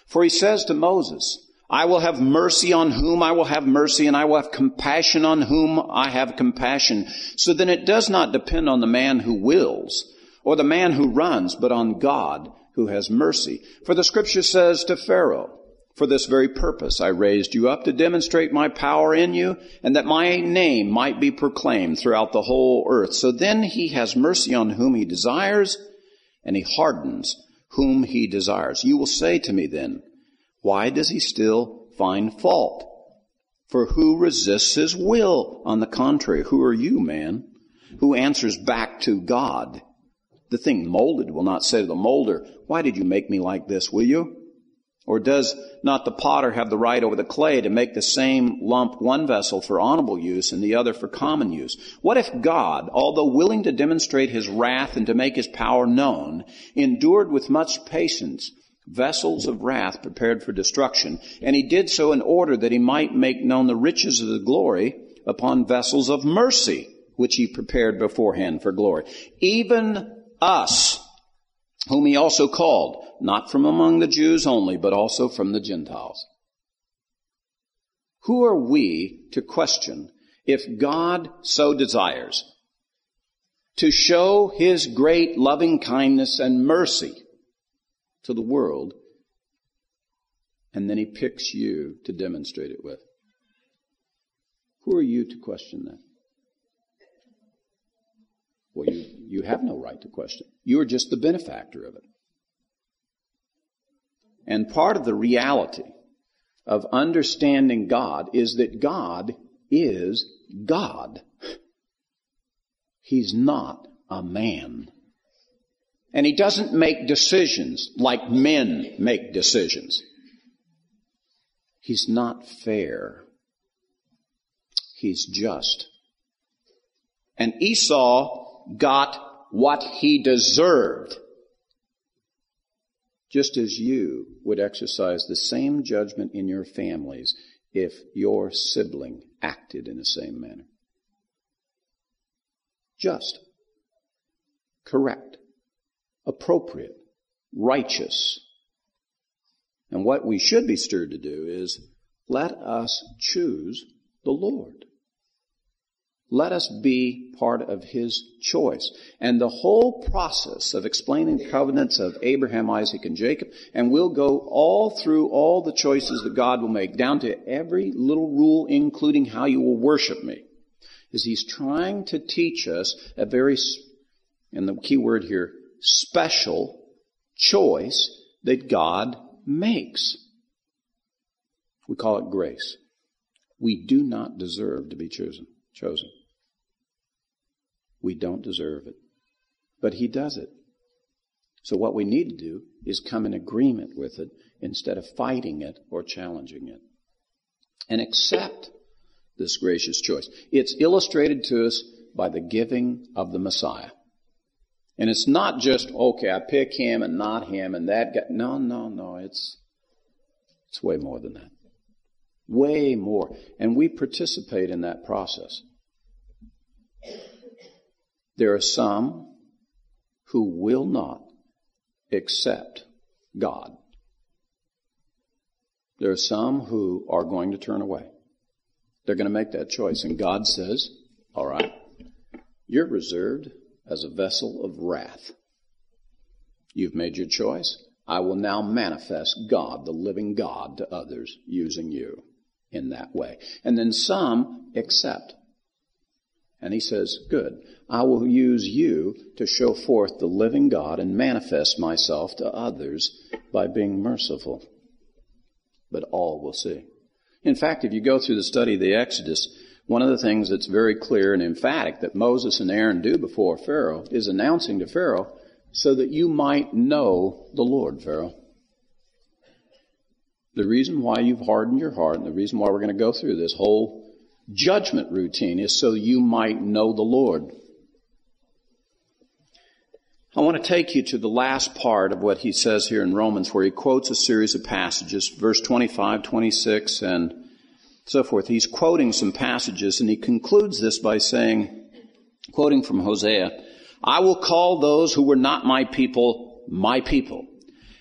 For he says to Moses, I will have mercy on whom I will have mercy, and I will have compassion on whom I have compassion. So then it does not depend on the man who wills or the man who runs, but on God who has mercy. For the Scripture says to Pharaoh, For this very purpose I raised you up to demonstrate my power in you, and that my name might be proclaimed throughout the whole earth. So then he has mercy on whom he desires, and he hardens whom he desires. You will say to me then, why does he still find fault? For who resists his will? On the contrary, who are you, man, who answers back to God? The thing molded will not say to the molder, why did you make me like this, will you? Or does not the potter have the right over the clay to make the same lump one vessel for honorable use and the other for common use? What if God, although willing to demonstrate his wrath and to make his power known, endured with much patience vessels of wrath prepared for destruction, and he did so in order that he might make known the riches of the glory upon vessels of mercy, which he prepared beforehand for glory? Even us, whom he also called, not from among the Jews only, but also from the Gentiles. Who are we to question if God so desires to show his great loving kindness and mercy to the world, and then he picks you to demonstrate it with? Who are you to question that? Well, you, you have no right to question. You are just the benefactor of it. And part of the reality of understanding God is that God is God. He's not a man. And he doesn't make decisions like men make decisions. He's not fair. He's just. And Esau got what he deserved, just as you would exercise the same judgment in your families if your sibling acted in the same manner. Just, correct, appropriate, righteous. And what we should be stirred to do is let us choose the Lord. Let us be part of his choice. And the whole process of explaining covenants of Abraham, Isaac, and Jacob, and we'll go all through all the choices that God will make, down to every little rule, including how you will worship me, is he's trying to teach us a very, and the key word here, special choice that God makes. We call it grace. We do not deserve to be chosen. chosen. We don't deserve it, but he does it. So what we need to do is come in agreement with it instead of fighting it or challenging it, and accept this gracious choice. It's illustrated to us by the giving of the Messiah. And it's not just, okay, I pick him and not him and that guy. No, no, no, it's it's way more than that. Way more. And we participate in that process. There are some who will not accept God. There are some who are going to turn away. They're going to make that choice. And God says, all right, you're reserved as a vessel of wrath. You've made your choice. I will now manifest God, the living God, to others using you in that way. And then some accept. And he says, good, I will use you to show forth the living God and manifest myself to others by being merciful. But all will see. In fact, if you go through the study of the Exodus, one of the things that's very clear and emphatic that Moses and Aaron do before Pharaoh is announcing to Pharaoh, so that you might know the Lord, Pharaoh. The reason why you've hardened your heart and the reason why we're going to go through this whole judgment routine is so you might know the Lord. I want to take you to the last part of what he says here in Romans, where he quotes a series of passages, verse twenty-five, twenty-six, and so forth. He's quoting some passages, and he concludes this by saying, quoting from Hosea, I will call those who were not my people, my people,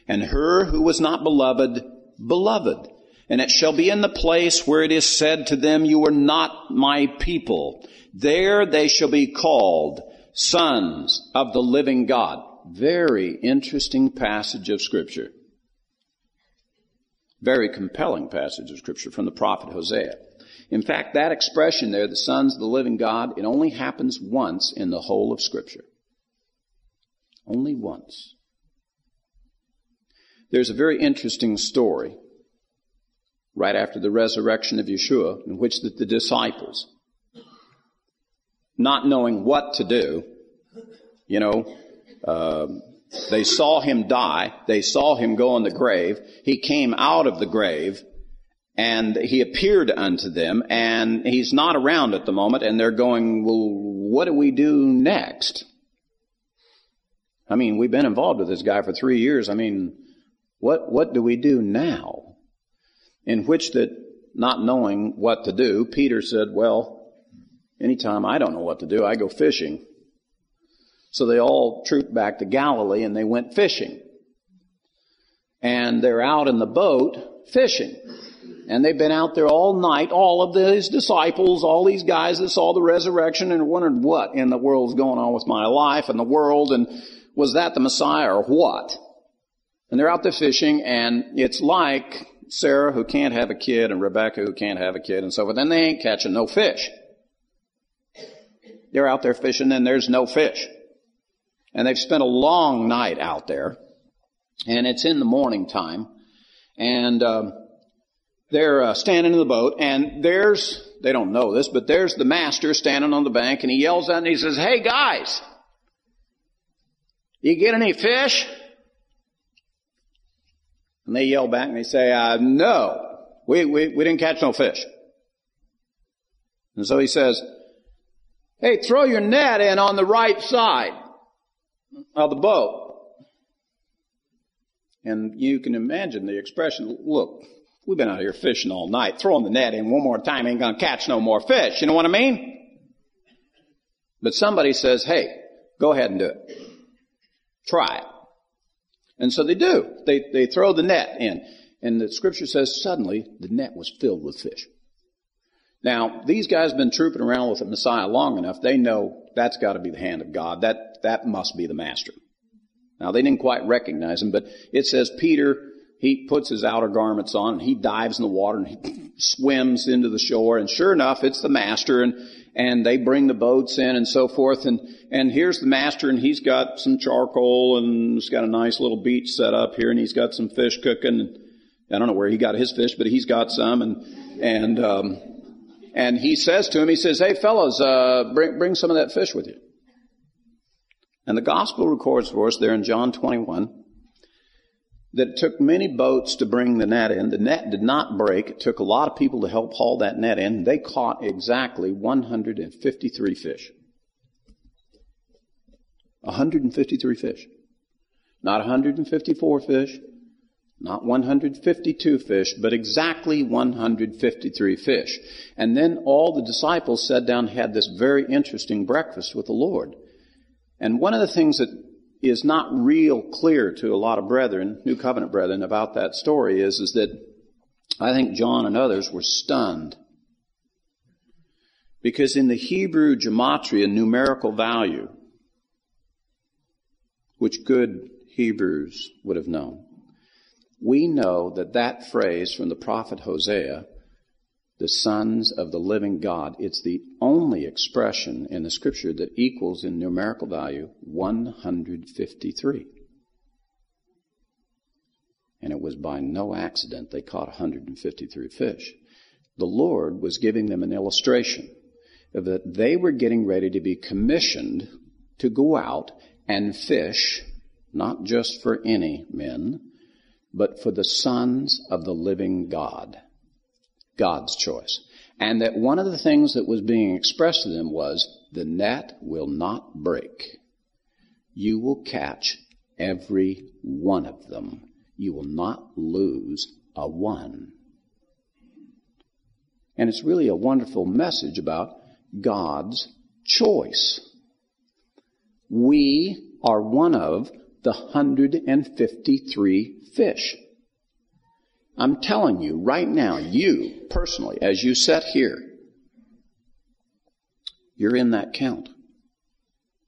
and her who was not beloved, beloved. And it shall be in the place where it is said to them, you were not my people. There they shall be called sons of the living God. Very interesting passage of Scripture. Very compelling passage of Scripture from the prophet Hosea. In fact, that expression there, the sons of the living God, it only happens once in the whole of Scripture. Only once. There's a very interesting story right after the resurrection of Yeshua in which the, the disciples, not knowing what to do, you know, uh, they saw him die. They saw him go in the grave. He came out of the grave, and he appeared unto them, and he's not around at the moment, and they're going, well, what do we do next? I mean, we've been involved with this guy for three years. I mean, what what do we do now? In which that, not knowing what to do, Peter said, well, anytime I don't know what to do, I go fishing. So they all trooped back to Galilee, and they went fishing. And they're out in the boat fishing. And they've been out there all night, all of these disciples, all these guys that saw the resurrection and wondered what in the world's going on with my life and the world, and was that the Messiah or what? And they're out there fishing, and it's like Sarah, who can't have a kid, and Rebekah, who can't have a kid, and so forth. And they ain't catching no fish. They're out there fishing, and there's no fish. And they've spent a long night out there, and it's in the morning time, and um, they're uh, standing in the boat, and there's, they don't know this, but there's the master standing on the bank, and he yells out, and he says, hey, guys, you get any fish? And they yell back, and they say, uh, no, we, we, we didn't catch no fish. And so he says, hey, throw your net in on the right side of the boat. And you can imagine the expression, look, we've been out here fishing all night. Throwing the net in one more time ain't going to catch no more fish. You know what I mean? But somebody says, hey, go ahead and do it. Try it. And so they do. They, they throw the net in. And the Scripture says suddenly the net was filled with fish. Now, these guys have been trooping around with the Messiah long enough. They know that's got to be the hand of God. That, that must be the master. Now, they didn't quite recognize him, but it says Peter, he puts his outer garments on, and he dives in the water, and he swims into the shore. And sure enough, it's the master, and, and they bring the boats in and so forth. And, and here's the master, and he's got some charcoal, and he's got a nice little beach set up here, and he's got some fish cooking. And I don't know where he got his fish, but he's got some. And and um, and he says to him, he says, hey, fellas, uh, bring, bring some of that fish with you. And the gospel records for us there in John twenty-one, that it took many boats to bring the net in. The net did not break. It took a lot of people to help haul that net in. They caught exactly one hundred fifty-three fish. one hundred fifty-three fish. Not one hundred fifty-four fish. Not one hundred fifty-two fish, but exactly one hundred fifty-three fish. And then all the disciples sat down and had this very interesting breakfast with the Lord. And one of the things that is not real clear to a lot of brethren, New Covenant brethren, about that story is, is that I think John and others were stunned. Because in the Hebrew gematria numerical value, which good Hebrews would have known, we know that that phrase from the prophet Hosea, the sons of the living God, it's the only expression in the Scripture that equals in numerical value one hundred fifty-three. And it was by no accident they caught one hundred fifty-three fish. The Lord was giving them an illustration of that they were getting ready to be commissioned to go out and fish, not just for any men, but for the sons of the living God. God's choice. And that one of the things that was being expressed to them was, the net will not break. You will catch every one of them. You will not lose a one. And it's really a wonderful message about God's choice. We are one of the one hundred fifty-three fish. I'm telling you right now, you personally, as you sit here, you're in that count.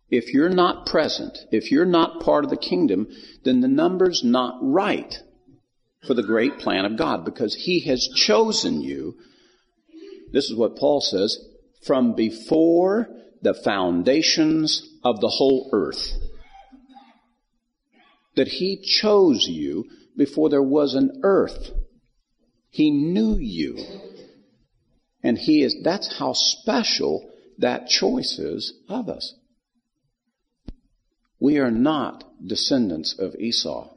If you're not present, if you're not part of the kingdom, then the number's not right. for the great plan of God, because he has chosen you. This is what Paul says, from before the foundations of the whole earth, that he chose you before there was an earth. He knew you. And he is, that's how special that choice is of us. We are not descendants of Esau.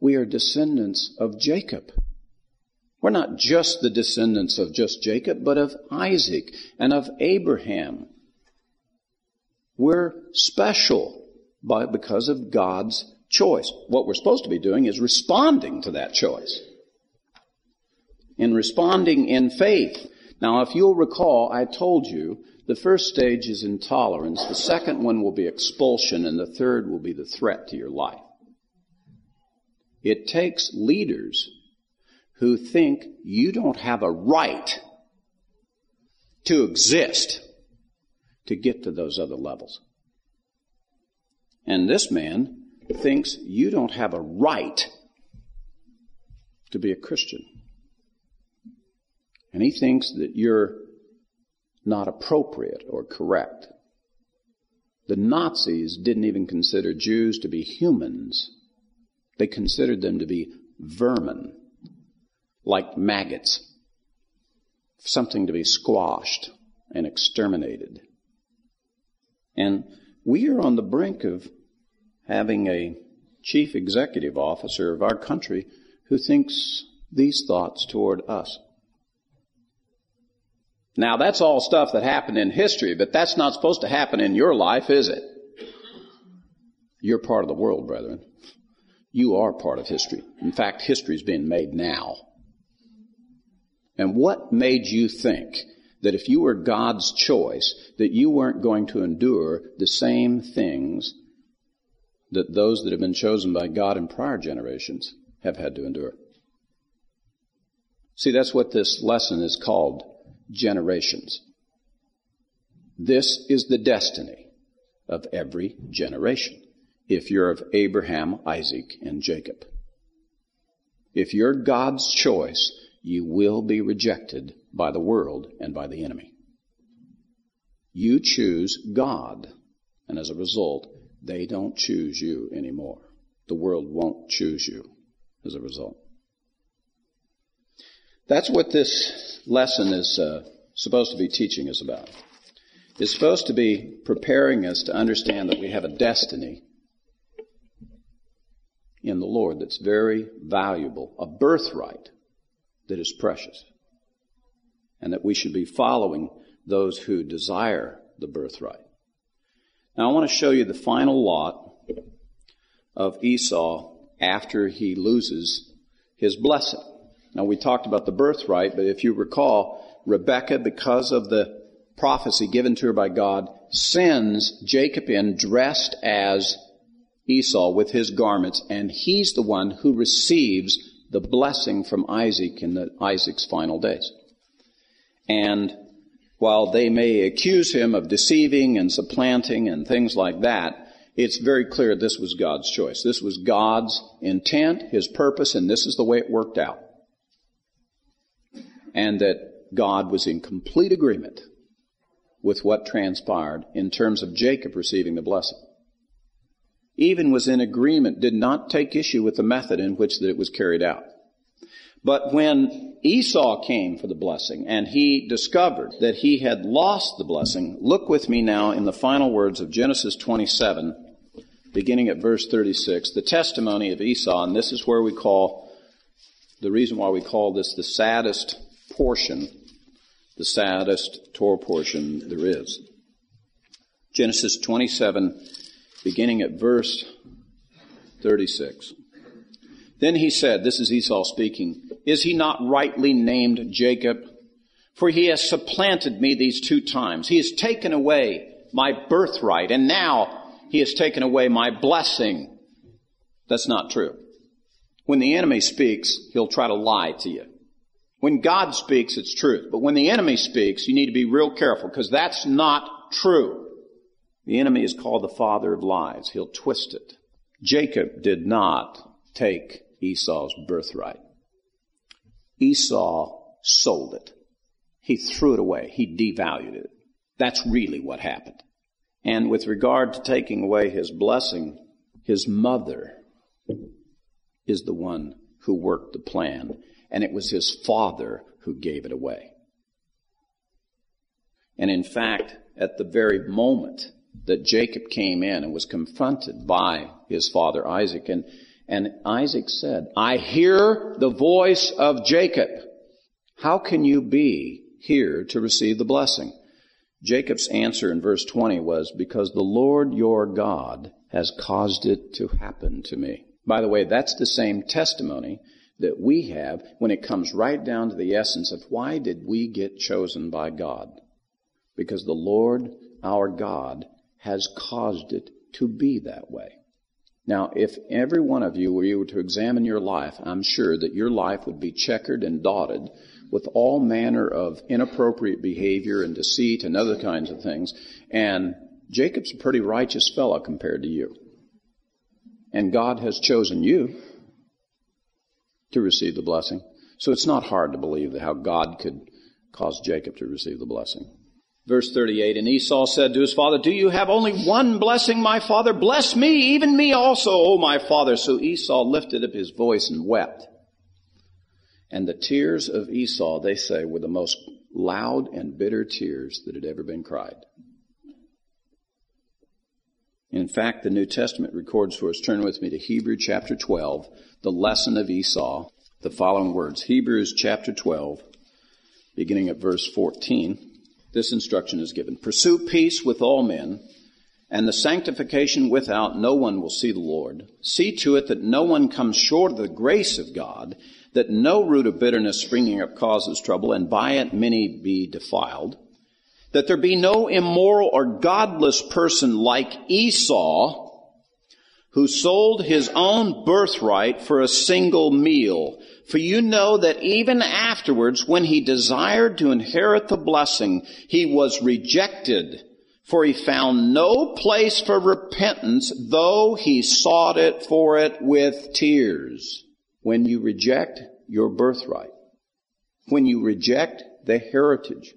We are descendants of Jacob. We're not just the descendants of just Jacob, but of Isaac and of Abraham. We're special by, because of God's choice. What we're supposed to be doing is responding to that choice. In responding in faith. Now, if you'll recall, I told you the first stage is intolerance, the second one will be expulsion, and the third will be the threat to your life. It takes leaders who think you don't have a right to exist to get to those other levels. And this man thinks you don't have a right to be a Christian. And he thinks that you're not appropriate or correct. The Nazis didn't even consider Jews to be humans. They considered them to be vermin, like maggots, something to be squashed and exterminated. And we are on the brink of having a chief executive officer of our country who thinks these thoughts toward us. Now, that's all stuff that happened in history, but that's not supposed to happen in your life, is it? You're part of the world, brethren. You are part of history. In fact, history is being made now. And what made you think that if you were God's choice, that you weren't going to endure the same things that those that have been chosen by God in prior generations have had to endure? See, that's what this lesson is called. Generations. This is the destiny of every generation. If you're of Abraham, Isaac, and Jacob. If you're God's choice, you will be rejected by the world and by the enemy. You choose God, and as a result, they don't choose you anymore. The world won't choose you as a result. That's what this lesson is uh, supposed to be teaching us about. It's supposed to be preparing us to understand that we have a destiny in the Lord that's very valuable, a birthright that is precious, and that we should be following those who desire the birthright. Now, I want to show you the final lot of Esau after he loses his blessing. Now, we talked about the birthright, but if you recall, Rebekah, because of the prophecy given to her by God, sends Jacob in dressed as Esau with his garments, and he's the one who receives the blessing from Isaac in the, Isaac's final days. And while they may accuse him of deceiving and supplanting and things like that, it's very clear this was God's choice. This was God's intent, his purpose, and this is the way it worked out. And that God was in complete agreement with what transpired in terms of Jacob receiving the blessing. Even was in agreement, did not take issue with the method in which that it was carried out. But when Esau came for the blessing and he discovered that he had lost the blessing, look with me now in the final words of Genesis twenty-seven, beginning at verse thirty-six, the testimony of Esau, and this is where we call, the reason why we call this the saddest portion, the saddest Torah portion there is. Genesis twenty-seven, beginning at verse thirty-six. Then he said, this is Esau speaking, is he not rightly named Jacob? For he has supplanted me these two times. He has taken away my birthright, and now he has taken away my blessing. That's not true. When the enemy speaks, he'll try to lie to you. When God speaks, it's truth. But when the enemy speaks, you need to be real careful, because that's not true. The enemy is called the father of lies. He'll twist it. Jacob did not take Esau's birthright. Esau sold it. He threw it away. He devalued it. That's really what happened. And with regard to taking away his blessing, his mother is the one who worked the plan, and it was his father who gave it away. And in fact, at the very moment that Jacob came in and was confronted by his father Isaac, and, and Isaac said, I hear the voice of Jacob. How can you be here to receive the blessing? Jacob's answer in verse twenty was, because the Lord your God has caused it to happen to me. By the way, that's the same testimony that we have when it comes right down to the essence of why did we get chosen by God? Because the Lord, our God, has caused it to be that way. Now, if every one of you were to examine your life, I'm sure that your life would be checkered and dotted with all manner of inappropriate behavior and deceit and other kinds of things. And Jacob's a pretty righteous fellow compared to you. And God has chosen you to receive the blessing. So it's not hard to believe that how God could cause Jacob to receive the blessing. Verse thirty-eight, and Esau said to his father, do you have only one blessing, my father? Bless me, even me also, O my father. So Esau lifted up his voice and wept. And the tears of Esau, they say, were the most loud and bitter tears that had ever been cried. In fact, the New Testament records for us, turn with me to Hebrews chapter twelve, the lesson of Esau, the following words. Hebrews chapter twelve, beginning at verse fourteen. This instruction is given. Pursue peace with all men, and the sanctification without no one will see the Lord. See to it that no one comes short of the grace of God, that no root of bitterness springing up causes trouble, and by it many be defiled. That there be no immoral or godless person like Esau, who sold his own birthright for a single meal. For you know that even afterwards, when he desired to inherit the blessing, he was rejected, for he found no place for repentance, though he sought it for it with tears. When you reject your birthright, when you reject the heritage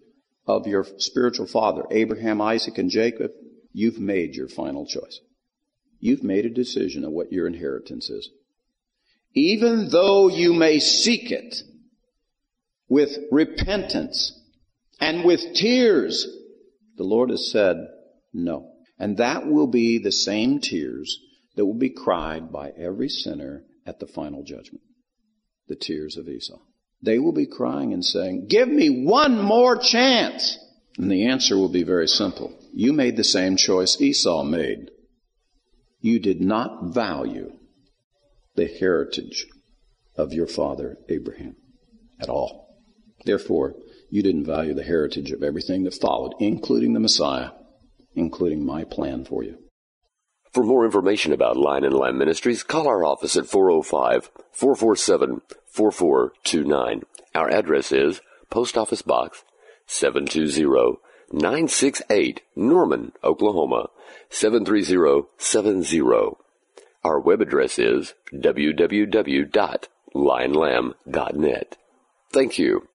of your spiritual father, Abraham, Isaac, and Jacob, you've made your final choice. You've made a decision of what your inheritance is. Even though you may seek it with repentance and with tears, the Lord has said no. And that will be the same tears that will be cried by every sinner at the final judgment, the tears of Esau. They will be crying and saying, give me one more chance. And the answer will be very simple. You made the same choice Esau made. You did not value the heritage of your father Abraham at all. Therefore, you didn't value the heritage of everything that followed, including the Messiah, including my plan for you. For more information about Lion and Lamb Ministries, call our office at four oh five, four four seven, four four two nine. Our address is Post Office Box seven two zero, nine six eight, Norman, Oklahoma, seven three zero seven zero. Our web address is w w w dot lion lamb dot net. Thank you.